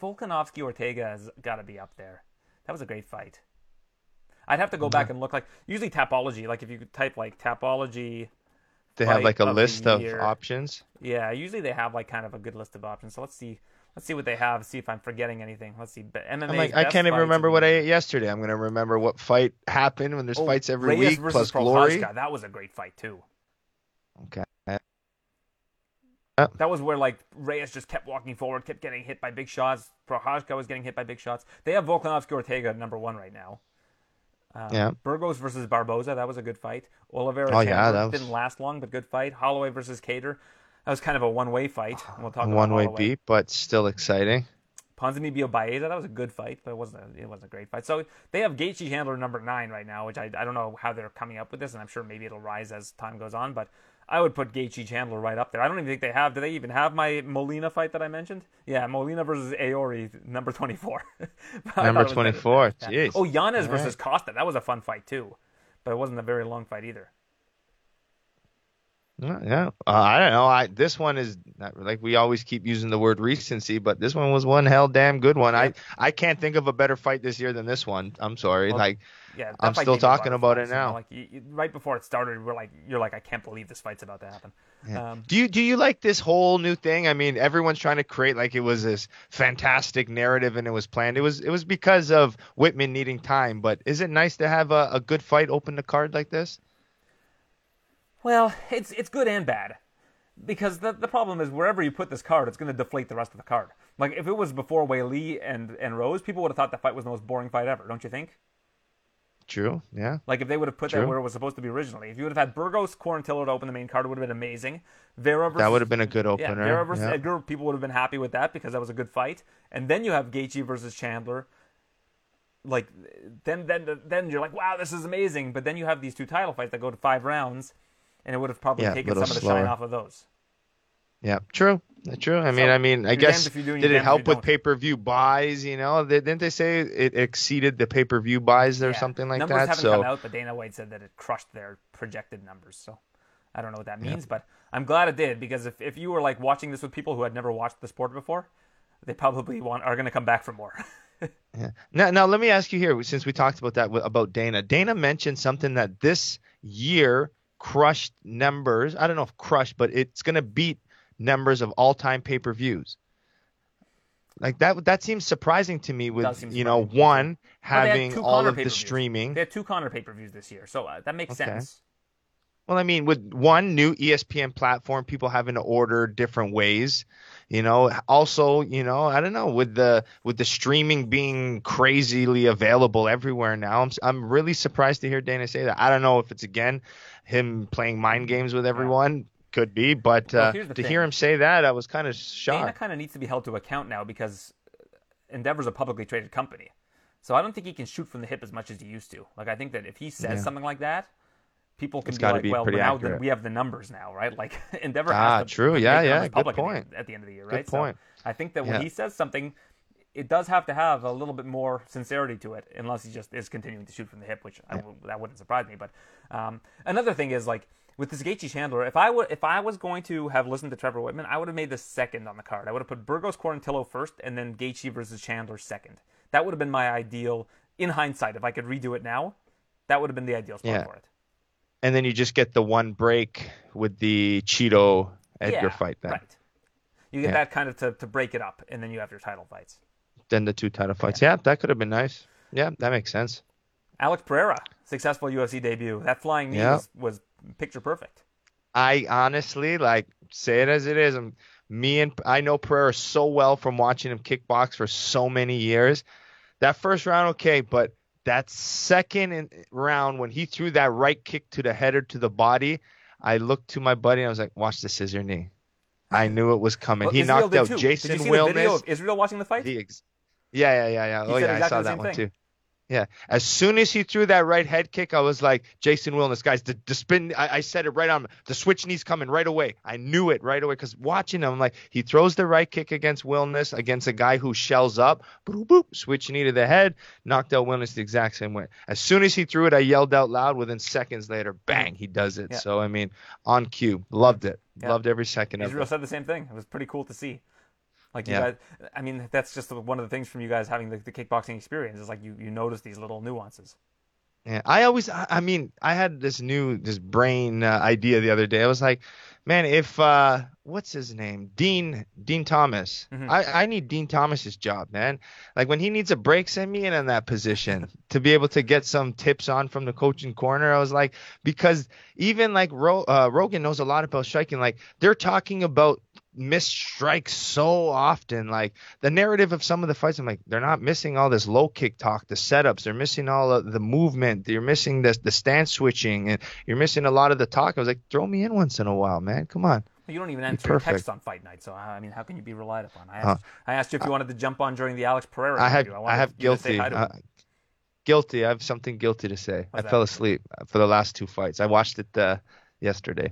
Volkanovski Ortega has got to be up there. That was a great fight. I'd have to go back and look. Like usually Tapology. Like if you type like Tapology. They have like a list of options. Yeah, usually they have like kind of a good list of options. So let's see. Let's see what they have. See if I'm forgetting anything. Let's see. MMA. Like, I can't even remember what I ate yesterday. I'm going to remember what fight happened when there's fights every Reyes week plus Glory. That was a great fight too. Okay. That was where like Reyes just kept walking forward, kept getting hit by big shots. Prochazka was getting hit by big shots. They have Volkanovski Ortega at #1 right now. Burgos versus Barboza. That was a good fight. Oliveira didn't last long, but good fight. Holloway versus Cater. That was kind of a one-way fight. We'll talk about one-way beat, but still exciting. Ponzinibbio Baeza, that was a good fight, but it wasn't a great fight. So they have Gaethje Chandler #9 right now, which I don't know how they're coming up with this, and I'm sure maybe it'll rise as time goes on. But I would put Gaethje Chandler right up there. I don't even think they have. Do they even have my Molina fight that I mentioned? Yeah, Molina versus Aori, #24. #24. Jeez. Oh, Yanez versus Costa. That was a fun fight too, but it wasn't a very long fight either. Yeah, I don't know. This one is not, like we always keep using the word recency, but this one was one hell damn good one. I can't think of a better fight this year than this one. I'm sorry, I'm still talking about it now. Like right before it started, you're like, I can't believe this fight's about to happen. Yeah. Do you like this whole new thing? I mean, everyone's trying to create like it was this fantastic narrative and it was planned. It was because of Whitman needing time, but is it nice to have a good fight open the card like this? Well, it's good and bad, because the problem is wherever you put this card, it's going to deflate the rest of the card. Like, if it was before Weili and Rose, people would have thought that fight was the most boring fight ever, don't you think? True, yeah. Like, if they would have put that where it was supposed to be originally. If you would have had Burgos, Quarantillo to open the main card, it would have been amazing. Vera versus, that would have been a good opener. Yeah, Vera versus Edgar, people would have been happy with that because that was a good fight. And then you have Gaethje versus Chandler. Like, then you're like, wow, this is amazing. But then you have these two title fights that go to 5 rounds, and it would have probably taken some slower. Of the shine off of those. Yeah, true. I mean, I guess did it help with pay-per-view buys? You know, didn't they say it exceeded the pay-per-view buys or something like that? Numbers haven't come out, but Dana White said that it crushed their projected numbers. So I don't know what that means, but I'm glad it did, because if you were like watching this with people who had never watched the sport before, they probably are going to come back for more. Yeah. Now let me ask you here, since we talked about that about Dana. Dana mentioned something that this year crushed numbers. I don't know if crushed, but it's going to beat numbers of all-time pay-per-views. Like that seems surprising to me, with one having all of the streaming. They had 2 Conor pay-per-views this year, so that makes sense. Well, I mean, with one new ESPN platform, people having to order different ways. Also, I don't know, with the streaming being crazily available everywhere now, I'm really surprised to hear Dana say that. I don't know if it's again him playing mind games with everyone. Yeah. Could be, but hear him say that, I was kind of shocked. Dana kind of needs to be held to account now, because Endeavor's a publicly traded company. So I don't think he can shoot from the hip as much as he used to. Like, I think that if he says something like that, people can be like, well, now that we have the numbers now, right? Like, Endeavor has to make public at the end of the year, right? Good point. So I think that when he says something, it does have to have a little bit more sincerity to it, unless he just is continuing to shoot from the hip, which that wouldn't surprise me. But another thing is, like, with this Gaethje Chandler, if I was going to have listened to Trevor Whitman, I would have made this second on the card. I would have put Burgos Quarantillo first, and then Gaethje versus Chandler second. That would have been my ideal. In hindsight, if I could redo it now, that would have been the ideal spot for it. And then you just get the one break with the Chito Edgar fight. Then right, you get that kind of to break it up, and then you have your title fights. Then the 2 title fights. Yeah, that could have been nice. Yeah, that makes sense. Alex Pereira, successful UFC debut. That flying knee was picture perfect. I honestly, like, say it as it is. I know Pereira so well from watching him kickbox for so many years. That first round, okay, but that second round when he threw that right kick to the header to the body, I looked to my buddy and I was like, watch the scissor knee. I knew it was coming. Well, he knocked out Jason Wilness. Did you see the video of Israel watching the fight? Yeah. Oh, yeah, exactly. I saw that one too. Yeah. As soon as he threw that right head kick, I was like, Jason Wilness, guys, the spin. I said it right on him. The switch knee's coming right away. I knew it right away, because watching him, like, he throws the right kick against Wilness, against a guy who shells up, boop, boop, switch knee to the head, knocked out Wilness the exact same way. As soon as he threw it, I yelled out loud. Within seconds later, bang, he does it. Yeah. So, I mean, on cue. Loved it. Yeah. Loved every second of it. Israel said the same thing. It was pretty cool to see. Like, you guys, I mean, that's just one of the things from you guys having the kickboxing experience, is like you notice these little nuances. Yeah, I had this brain idea the other day. I was like, man, if what's his name, Dean Thomas, I need Dean Thomas's job, man. Like, when he needs a break, send me in on that position to be able to get some tips on from the coaching corner. I was like, because even like Rogan knows a lot about striking. Like, they're talking about missed strikes so often. Like, the narrative of some of the fights, I'm like, they're not missing all this low kick talk, the setups. They're missing all of the movement. You're missing the stance switching, and you're missing a lot of the talk. I was like, throw me in once in a while, man. Come on. You don't even answer text on fight night, so I mean, how can you be relied upon? I asked you if you wanted to jump on during the Alex Pereira interview. I have guilty. Guilty. I have something guilty to say. I fell asleep for the last 2 fights. I watched it yesterday.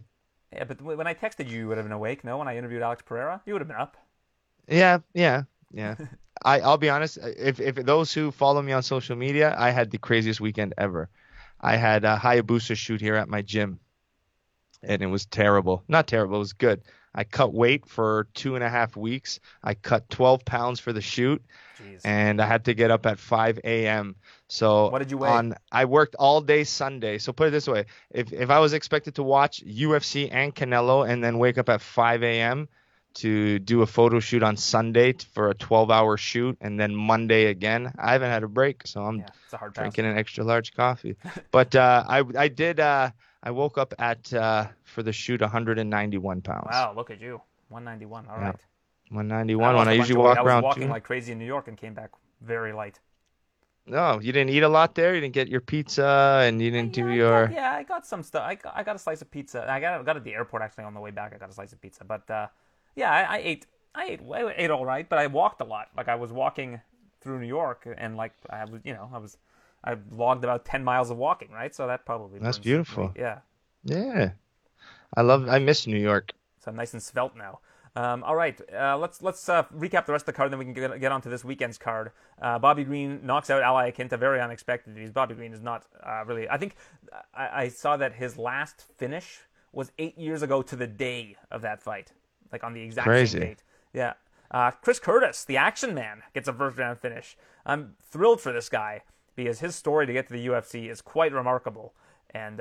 Yeah, but when I texted you would have been awake. No, when I interviewed Alex Pereira, you would have been up. Yeah. I'll be honest. If those who follow me on social media, I had the craziest weekend ever. I had a Hayabusa shoot here at my gym. And it was terrible. Not terrible. It was good. I cut weight for 2.5 weeks. I cut 12 pounds for the shoot. Jeez. And I had to get up at 5 a.m. So what did you weigh? I worked all day Sunday. So put it this way. If I was expected to watch UFC and Canelo and then wake up at 5 a.m. to do a photo shoot on Sunday for a 12-hour shoot, and then Monday again, I haven't had a break. So I'm drinking an extra large coffee. But I woke up at, for the shoot, 191 pounds. Wow, look at you. 191, all right. 191, when I usually walk around. I was walking like crazy in New York and came back very light. No, you didn't eat a lot there. You didn't get your pizza, and you didn't Yeah, I got some stuff. I got a slice of pizza. I got at the airport actually on the way back. I got a slice of pizza, but yeah, I ate all right, but I walked a lot. Like I was walking through New York, and like I was, you know, I logged about 10 miles of walking, right? So that probably that's beautiful. Yeah, yeah. I miss New York. So I'm nice and svelte now. All right, let's recap the rest of the card, then we can get on to this weekend's card. Bobby Green knocks out Ali Akinta, very unexpected. Because Bobby Green is not really... I think I saw that his last finish was 8 years ago to the day of that fight, like on the exact same date. Yeah. Chris Curtis, the Action Man, gets a first-round finish. I'm thrilled for this guy because his story to get to the UFC is quite remarkable. And,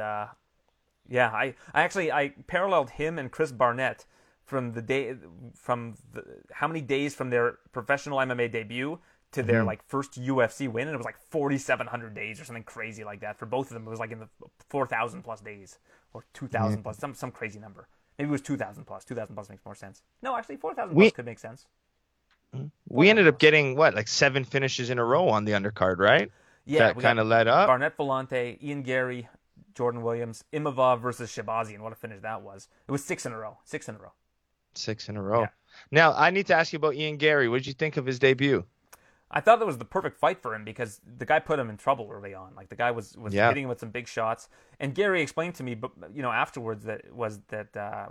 yeah, I paralleled him and Chris Barnett how many days from their professional MMA debut to their like first UFC win, and it was like 4,700 days or something crazy like that. For both of them, it was like in the 4,000 plus days or 2,000 plus, some crazy number. Maybe it was 2,000 plus. 2,000 plus makes more sense. No, actually, 4,000 plus could make sense. We ended up getting like 7 finishes in a row on the undercard, right? Yeah, that kind of led up. Barnett, Vellante, Ian Garry, Jordan Williams, Imavov versus Shahbazyan. What a finish that was! It was 6 in a row. 6 in a row. Yeah. Now, I need to ask you about Ian Garry. What did you think of his debut? I thought that was the perfect fight for him because the guy put him in trouble early on. Like the guy was hitting him with some big shots. And Garry explained to me, but you know, afterwards that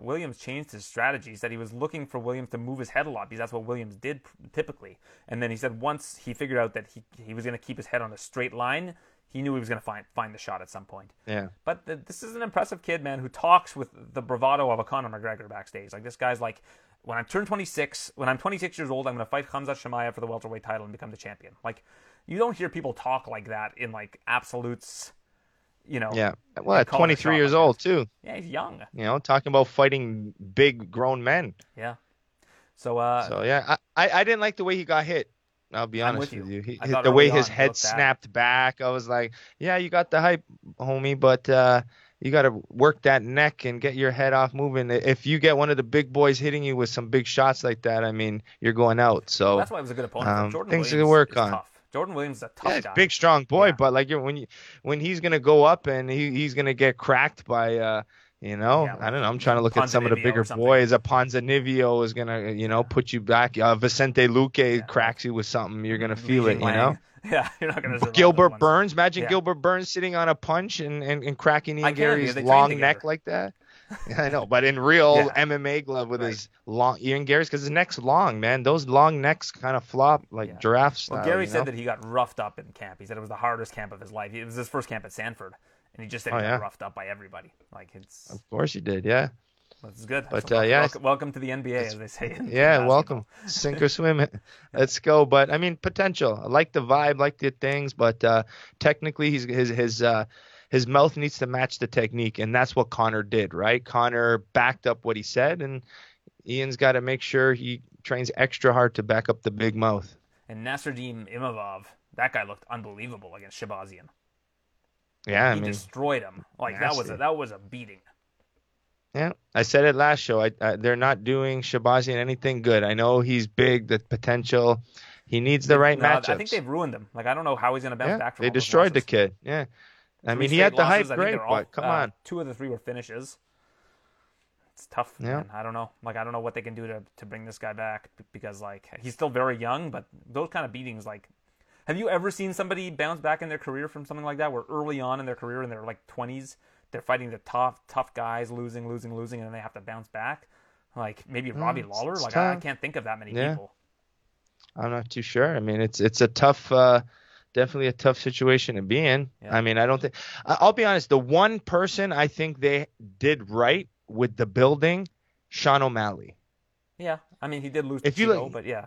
Williams changed his strategies. That he was looking for Williams to move his head a lot because that's what Williams did typically. And then he said once he figured out that he was going to keep his head on a straight line, he knew he was going to find the shot at some point. Yeah. But this is an impressive kid, man, who talks with the bravado of a Conor McGregor backstage. Like, this guy's like, when I'm 26 years old, I'm going to fight Khamzat Chimaev for the welterweight title and become the champion. Like, you don't hear people talk like that in, like, absolutes, you know. Yeah. Well, at 23 years old, too. Yeah, he's young. You know, talking about fighting big, grown men. Yeah. So yeah, I didn't like the way he got hit. I'll be honest with you. The way his head snapped back, I was like, yeah, you got the hype, homie, but you got to work that neck and get your head off moving. If you get one of the big boys hitting you with some big shots like that, I mean, you're going out. So that's why it was a good opponent. Jordan things Williams to work on. Tough. Jordan Williams is a tough guy. Big, strong boy, but like when he's going to go up and he's going to get cracked by – you know, yeah, I don't know. I'm trying to look at some of the bigger boys. A Ponzinibbio is going to, put you back. Vicente Luque cracks you with something. You're going to feel it, you know? Yeah, you're not going to. Gilbert Burns. Imagine Gilbert Burns sitting on a punch and cracking Ian Gary's long neck like that. I know, but in real MMA glove with his long Ian Gary's, because his neck's long, man. Those long necks kind of flop like giraffe style. Well, Garry said that he got roughed up in camp. He said it was the hardest camp of his life. It was his first camp at Sanford. And he just didn't get roughed up by everybody. Like it's. Of course you did, yeah. That's good. But so welcome to the NBA, as they say. Yeah, welcome. Sink or swim. Let's go. But I mean, potential. I like the vibe, like the things, but technically, his mouth needs to match the technique, and that's what Conor did, right? Conor backed up what he said, and Ian's got to make sure he trains extra hard to back up the big mouth. And Nasruddin Imavov, that guy looked unbelievable against Shahbazyan. Yeah, he destroyed him. Like nasty. That was a beating. Yeah, I said it last show. They're not doing Shahbazyan anything good. I know he's big, the potential. He needs the right matchups. I think they've ruined him. Like I don't know how he's going to bounce back from. They destroyed the kid. Yeah, I mean he had the hype, great, but come on. 2 of the 3 were finishes. It's tough. Yeah, man. I don't know. Like I don't know what they can do to bring this guy back because like he's still very young, but those kind of beatings like. Have you ever seen somebody bounce back in their career from something like that where early on in their career, in their like 20s, they're fighting the tough guys, losing, and then they have to bounce back? Like maybe Robbie Lawler? Like I can't think of that many people. I'm not too sure. I mean, it's a tough, definitely a tough situation to be in. Yeah. I mean, I don't think – I'll be honest. The one person I think they did right with the building, Sean O'Malley. Yeah. I mean, he did lose to Chito, but yeah.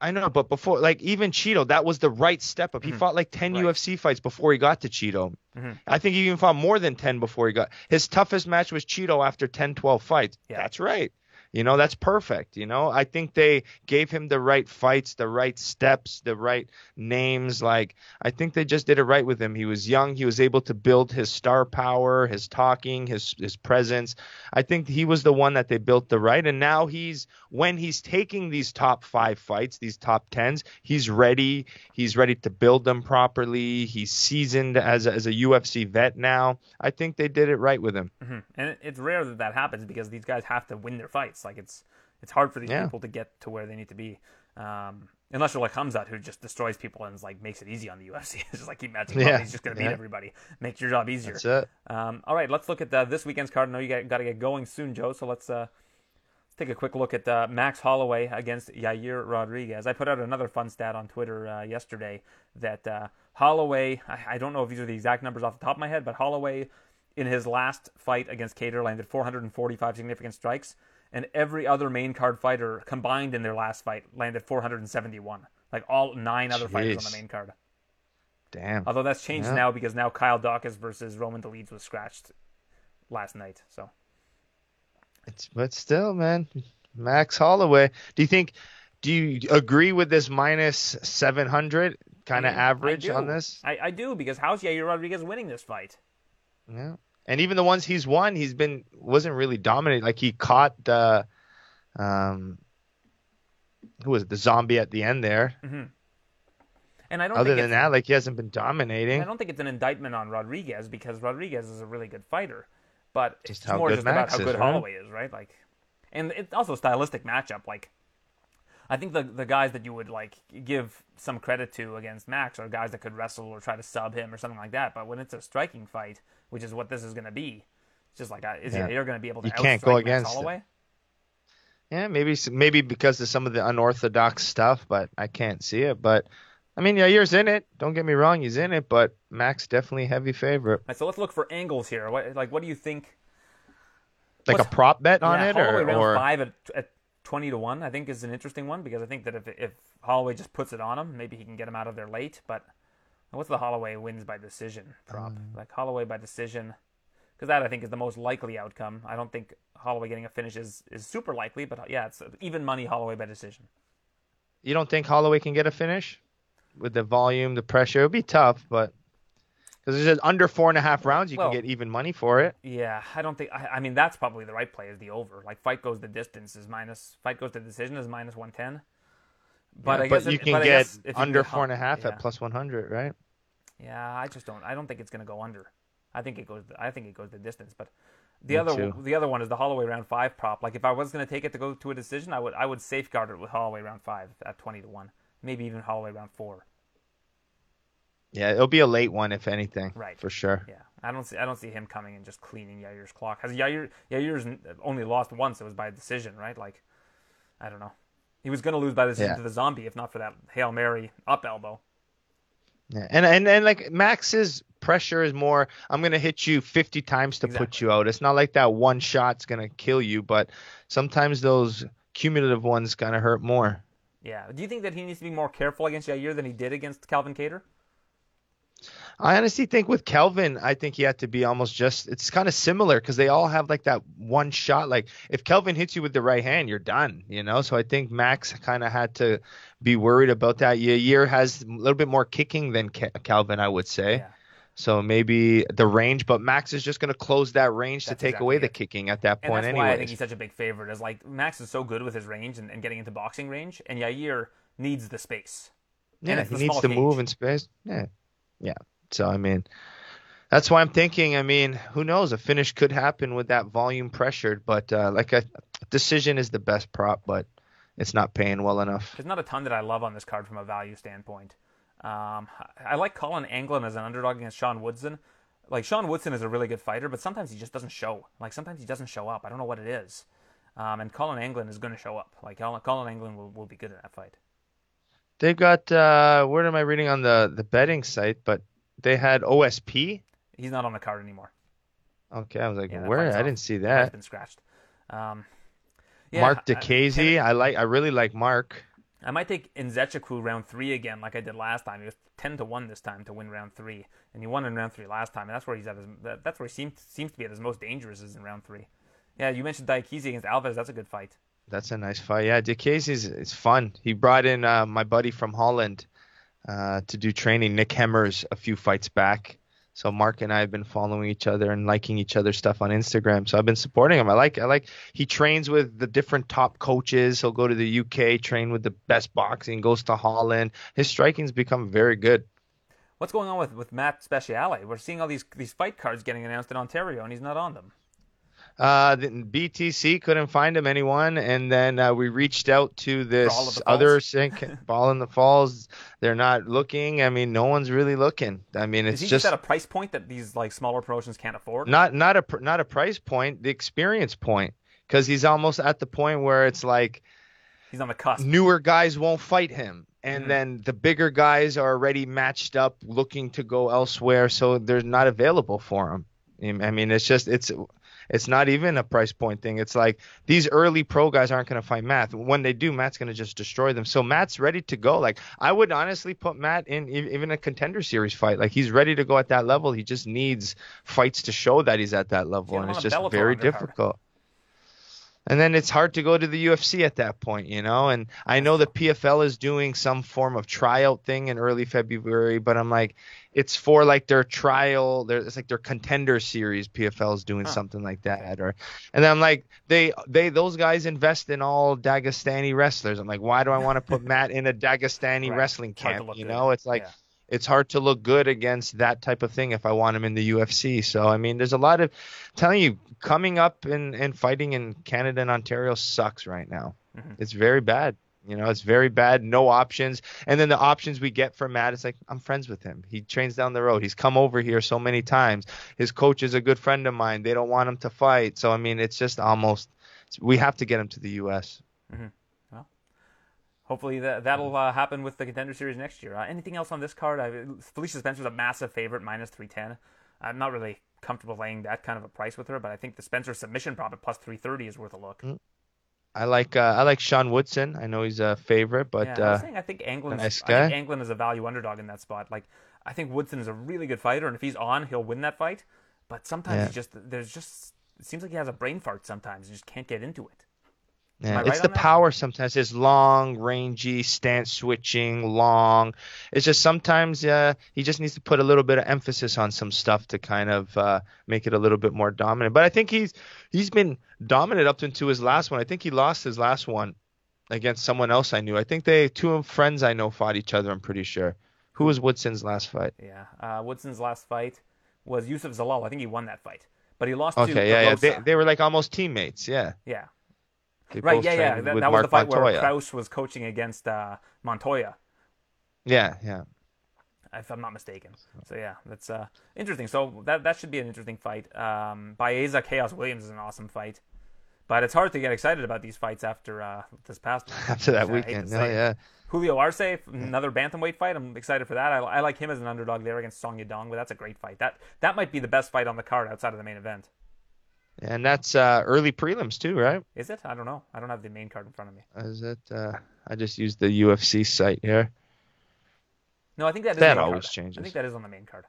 I know, but before, like, even Chito, that was the right step up. He fought, like, 10 UFC fights before he got to Chito. Mm-hmm. I think he even fought more than 10 before he got. His toughest match was Chito after 10, 12 fights. Yeah. That's right. You know, that's perfect. You know, I think they gave him the right fights, the right steps, the right names. Like, I think they just did it right with him. He was young. He was able to build his star power, his talking, his presence. I think he was the one that they built the right. And now he's, when he's taking these top five fights, these top tens, he's ready. He's ready to build them properly. He's seasoned as a UFC vet now. I think they did it right with him. Mm-hmm. And it's rare that happens because these guys have to win their fights. Like, it's hard for these people to get to where they need to be. Unless you're like Khamzat, who just destroys people and like makes it easy on the UFC. It's just like he matches up. He's just going to beat everybody. Makes your job easier. That's it. All right, let's look at this weekend's card. I know you got to get going soon, Joe, so let's take a quick look at Max Holloway against Yair Rodriguez. I put out another fun stat on Twitter yesterday that Holloway, I don't know if these are the exact numbers off the top of my head, but Holloway, in his last fight against Cater, landed 445 significant strikes. And every other main card fighter combined in their last fight landed 471. Like all nine other fighters on the main card. Damn. Although that's changed now because now Kyle Daukaus versus Roman Delides was scratched last night. So, but still, man, Max Holloway. Do you agree with this minus 700 kind of average on this? I do, because how's Yair Rodriguez winning this fight? Yeah. And even the ones he's won, wasn't really dominant. Like, he caught the the zombie at the end there. Mm-hmm. And I don't. Other than that, like, he hasn't been dominating. I don't think it's an indictment on Rodriguez, because Rodriguez is a really good fighter, but it's more just about how good Holloway is, right? Like, and it's also a stylistic matchup. Like, I think the guys that you would like give some credit to against Max are guys that could wrestle or try to sub him or something like that. But when it's a striking fight, which is what this is going to be, it's just like, you're going to be able to outstrike Max Holloway? Yeah, maybe because of some of the unorthodox stuff, but I can't see it. But I mean, Yair's in it. Don't get me wrong, he's in it. But Max definitely heavy favorite. Right, so let's look for angles here. What do you think? Like a prop bet on it, Holloway round 5 at 20-1, I think, is an interesting one, because I think that if Holloway just puts it on him, maybe he can get him out of there late. But what's the Holloway wins by decision prop? Like Holloway by decision, because that I think is the most likely outcome. I don't think Holloway getting a finish is super likely, but yeah, it's even money Holloway by decision. You don't think Holloway can get a finish with the volume, the pressure? It would be tough, but because it's under 4.5 rounds, you can get even money for it. Yeah, I don't think. I mean, that's probably the right play, is the over. Like, fight goes the decision is minus 110. But yeah, I guess you can get under 4.5 at plus 100, right? Yeah, I just don't. I don't think it's going to go under. I think it goes the distance. But the other one is the Holloway round 5 prop. Like, if I was going to take it to go to a decision, I would safeguard it with Holloway round 5 at 20-1, maybe even Holloway round 4. Yeah, it'll be a late one, if anything, right? For sure. Yeah, I don't see him coming and just cleaning Yair's clock. Has Yair's only lost once? It was by decision, right? Like, I don't know. He was going to lose by decision to the zombie, if not for that Hail Mary up elbow. Yeah, and like Max's pressure is more, I'm going to hit you 50 times to put you out. It's not like that one shot's going to kill you, but sometimes those cumulative ones kind of hurt more. Yeah. Do you think that he needs to be more careful against Yair than he did against Calvin Kattar? I honestly think with Kelvin, I think he had to be almost just, it's kind of similar because they all have like that one shot. Like, if Kelvin hits you with the right hand, you're done, you know? So I think Max kind of had to be worried about that. Yair has a little bit more kicking than Kelvin, I would say. Yeah. So maybe the range, but Max is just going to close that range to take away the kicking at that point anyway. That's why I think he's such a big favorite, is like Max is so good with his range and getting into boxing range, and Yair needs the space. Yeah, he needs to move in space. Yeah. Yeah. So, I mean, that's why I'm thinking, I mean, who knows? A finish could happen with that volume pressured, but a decision is the best prop, but it's not paying well enough. There's not a ton that I love on this card from a value standpoint. I like Colin Anglin as an underdog against Sean Woodson. Like, Sean Woodson is a really good fighter, but sometimes he just doesn't show. Like, sometimes he doesn't show up. I don't know what it is. And Colin Anglin is going to show up. Like, Colin Anglin will be good in that fight. They've got, where am I reading on the betting site, but they had OSP. He's not on the card anymore. Okay, I was like, where? I didn't see that. He's been scratched. Mark DeCasey. I really like Mark. I might take Nzechukwu round 3 again, like I did last time. He was 10-1 this time to win round 3, and he won in round 3 last time, and that's where he seems to be at his most dangerous, is in round 3. Yeah, you mentioned Diakese against Alves. That's a good fight. That's a nice fight. Yeah, Diakese is fun. He brought in my buddy from Holland to do training, Nick Hemmers, a few fights back. So Mark and I have been following each other and liking each other's stuff on Instagram. So I've been supporting him. I like. He trains with the different top coaches. He'll go to the UK, train with the best boxing, goes to Holland. His striking's become very good. What's going on with Matt Speciale? We're seeing all these fight cards getting announced in Ontario, and he's not on them. The BTC couldn't find him anyone, and then we reached out to this other sink Ball in the Falls. They're not looking. I mean, no one's really looking. I mean, it's just at a price point that these like smaller promotions can't afford. Not a price point, the experience point, because he's almost at the point where it's like he's on the cusp. Newer guys won't fight him. And then the bigger guys are already matched up, looking to go elsewhere, so they're not available for him. I mean, it's just it's not even a price point thing. It's like these early pro guys aren't going to fight Matt. When they do, Matt's going to just destroy them. So Matt's ready to go. Like, I would honestly put Matt in even a contender series fight. Like, he's ready to go at that level. He just needs fights to show that he's at that level, and it's just very difficult. And then it's hard to go to the UFC at that point, you know. And I know the PFL is doing some form of tryout thing in early February, but I'm like, it's for like their trial. It's like their contender series. PFL is doing something like that, and I'm like, those guys invest in all Dagestani wrestlers. I'm like, why do I want to put Matt in a Dagestani wrestling camp? You know, it's like. Yeah. It's hard to look good against that type of thing if I want him in the UFC. So, I mean, there's a lot of – telling you, coming up and fighting in Canada and Ontario sucks right now. Mm-hmm. It's very bad. You know, it's very bad. No options. And then the options we get from Matt, it's like, I'm friends with him. He trains down the road. He's come over here so many times. His coach is a good friend of mine. They don't want him to fight. So, I mean, it's just almost – we have to get him to the U.S. Mm-hmm. Hopefully that'll happen with the Contender Series next year. Anything else on this card? Felicia Spencer's a massive favorite, minus 310. I'm not really comfortable laying that kind of a price with her, but I think the Spencer submission profit plus 330 is worth a look. I like Sean Woodson. I know he's a favorite, but yeah, I think Anglin is a value underdog in that spot. Like, I think Woodson is a really good fighter, and if he's on, he'll win that fight. But sometimes it seems like he has a brain fart sometimes and just can't get into it. Yeah, it's the power sometimes. It's long, rangy, stance switching, long. It's just sometimes he just needs to put a little bit of emphasis on some stuff to kind of make it a little bit more dominant. But I think he's been dominant up into his last one. I think he lost his last one against someone else I knew. I think two friends I know fought each other, I'm pretty sure. Who was Woodson's last fight? Yeah, Woodson's last fight was Yusuf Zalal. I think he won that fight. But he lost to Barbosa. Yeah. They were like almost teammates, yeah. Yeah. Right, yeah. That was the fight where Krause was coaching against Montoya. Yeah. If I'm not mistaken. So yeah, that's interesting. So that should be an interesting fight. Baeza Chaos Williams is an awesome fight, but it's hard to get excited about these fights after this past week. After that weekend, yeah. Julio Arce, another bantamweight fight. I'm excited for that. I like him as an underdog there against Song Yadong, but that's a great fight. That might be the best fight on the card outside of the main event. And that's early prelims too, right? Is it? I don't know. I don't have the main card in front of me. Is it? I just used the UFC site here. No, I think that always changes. I think that is on the main card.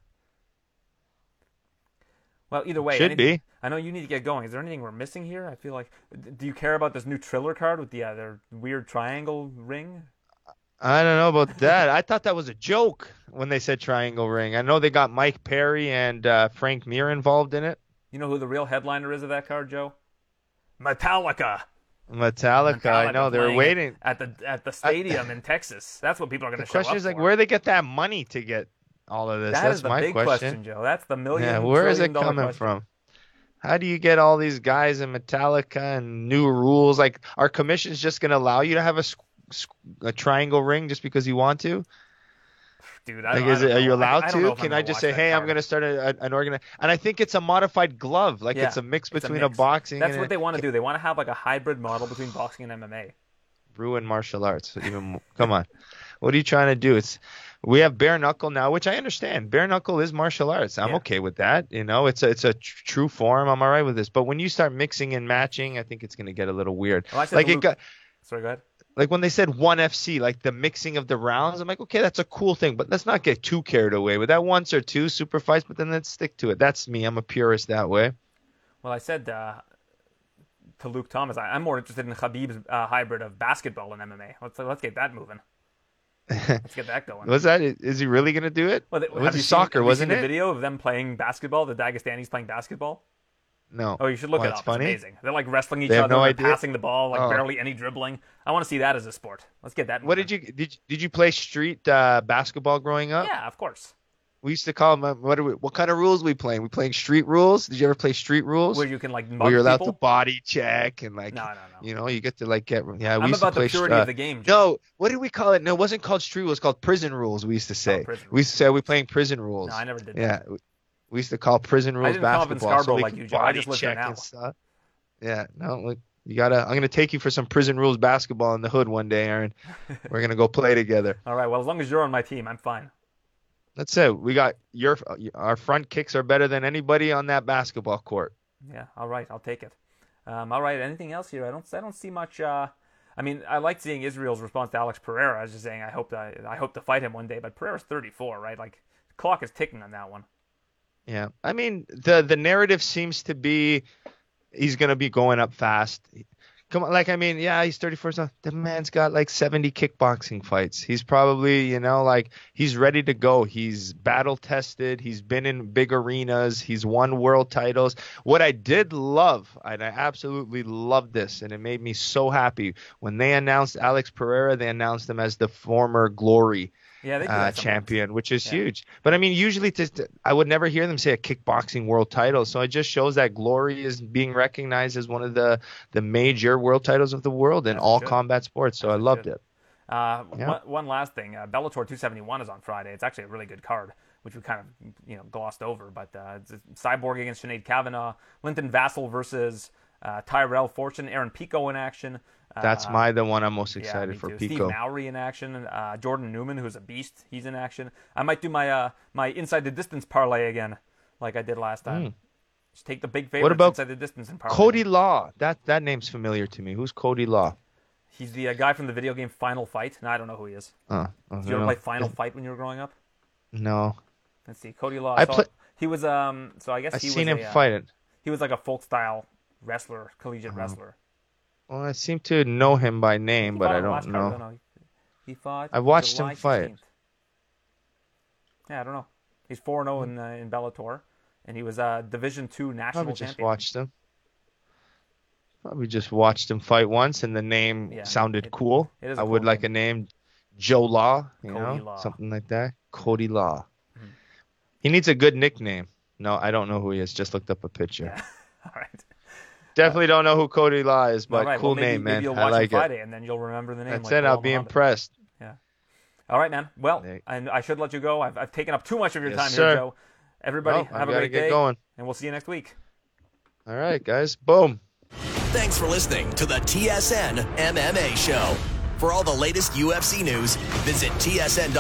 Well, either way, should be. I know you need to get going. Is there anything we're missing here? I feel like. Do you care about this new Triller card with the other weird triangle ring? I don't know about that. I thought that was a joke when they said triangle ring. I know they got Mike Perry and Frank Mir involved in it. You know who the real headliner is of that card, Joe? Metallica. I know they're waiting at the stadium in Texas. That's what people are going to show up for. The question is like, where they get that money to get all of this? That's my question. That is the big question, Joe. That's the million. Yeah, where is it coming from? How do you get all these guys in Metallica and new rules? Like, are commissions just going to allow you to have a triangle ring just because you want to? Dude, are you allowed to? Can I just say, hey, I'm going to start an organized? And I think it's a modified glove. Like, it's a mix between a boxing. That's what they want to do. They want to have like a hybrid model between boxing and MMA. Ruin martial arts. Even come on. What are you trying to do? We have bare knuckle now, which I understand. Bare knuckle is martial arts. I'm okay with that. You know, it's a true form. I'm all right with this. But when you start mixing and matching, I think it's going to get a little weird. Well, sorry, go ahead. Like when they said 1FC, like the mixing of the rounds, I'm like, okay, that's a cool thing, but let's not get too carried away with that once or two super fights, but then let's stick to it. That's me. I'm a purist that way. Well, I said to Luke Thomas. I'm more interested in Khabib's hybrid of basketball and MMA. Let's get that moving. Let's get that going. Was that? Is he really going to do it? Well, it was soccer, wasn't it? Have you seen the video of them playing basketball? The Dagestanis playing basketball? No. Oh, you should look it up. Funny. It's amazing. They're like wrestling each other, passing the ball, barely any dribbling. I want to see that as a sport. Let's get that. What did you did you play street basketball growing up? Yeah, of course. We used to call them. What kind of rules we playing? We playing street rules. Did you ever play street rules? Where you can like mug you're allowed people? To body check and like no. You know, you get to like get. Yeah, we I'm used about to play the purity of the game. Joe. No, what did we call it? No, it wasn't called street rules. It was called prison rules. We used to say. Oh, we used to say we're playing prison rules. No, I never did. Yeah, that. We used to call prison rules basketball. I didn't call it in Scarborough so like you, Joe. I just lived there now. And stuff. Yeah, no, look, you gotta. I'm gonna take you for some prison rules basketball in the hood one day, Aaron. We're gonna go play together. All right. Well, as long as you're on my team, I'm fine. Let's say we got our front kicks are better than anybody on that basketball court. Yeah, all right, I'll take it. All right, anything else here? I don't see much. I mean, I like seeing Israel's response to Alex Pereira. I was just saying, I hope to fight him one day. But Pereira's 34, right? Like, the clock is ticking on that one. Yeah, I mean, the narrative seems to be he's gonna be going up fast. Come on, like, I mean, yeah, he's 34. So the man's got like 70 kickboxing fights. He's probably, you know, like he's ready to go. He's battle tested. He's been in big arenas. He's won world titles. What I did love, and I absolutely loved this, and it made me so happy when they announced Alex Pereira. They announced him as the former Glory champion, which is huge. But I mean, usually I would never hear them say a kickboxing world title. So it just shows that Glory is being recognized as one of the major world titles of the world in all combat sports. So I loved it. One last thing, Bellator 271 is on Friday. It's actually a really good card, which we kind of glossed over. But Cyborg against Sinead Kavanaugh, Linton Vassell versus Tyrell Fortune, Aaron Pico in action. That's the one I'm most excited for. Pico. Steve Mowry in action. Jordan Newman, who's a beast, he's in action. I might do my inside the distance parlay again, like I did last time. Just take the big favorites inside the distance and parlay. Cody Law. That name's familiar to me. Who's Cody Law? He's the guy from the video game Final Fight. No, I don't know who he is. Did you ever play Final Fight when you were growing up? No. Let's see. Cody Law. He was So I guess I've seen him fight it. He was like a folk style wrestler, collegiate wrestler. Well, I seem to know him by name, but I don't know. I watched him fight. Yeah, I don't know. He's 4-0 in Bellator, and he was a Division II national champion. Probably just watched him fight once, and the name sounded cool. I would like a name, Joe Law, something like that. Cody Law. He needs a good nickname. No, I don't know who he is. Just looked up a picture. Yeah. All right. Definitely don't know who Cody Law is, but cool name, man. Maybe you'll watch it Friday, and then you'll remember the name. That's it. I'll be impressed. Yeah. All right, man. Well, and I should let you go. I've taken up too much of your time here, Joe. Everybody, have a great day, and we'll see you next week. All right, guys. Boom. Thanks for listening to the TSN MMA Show. For all the latest UFC news, visit tsn.ca/UFC.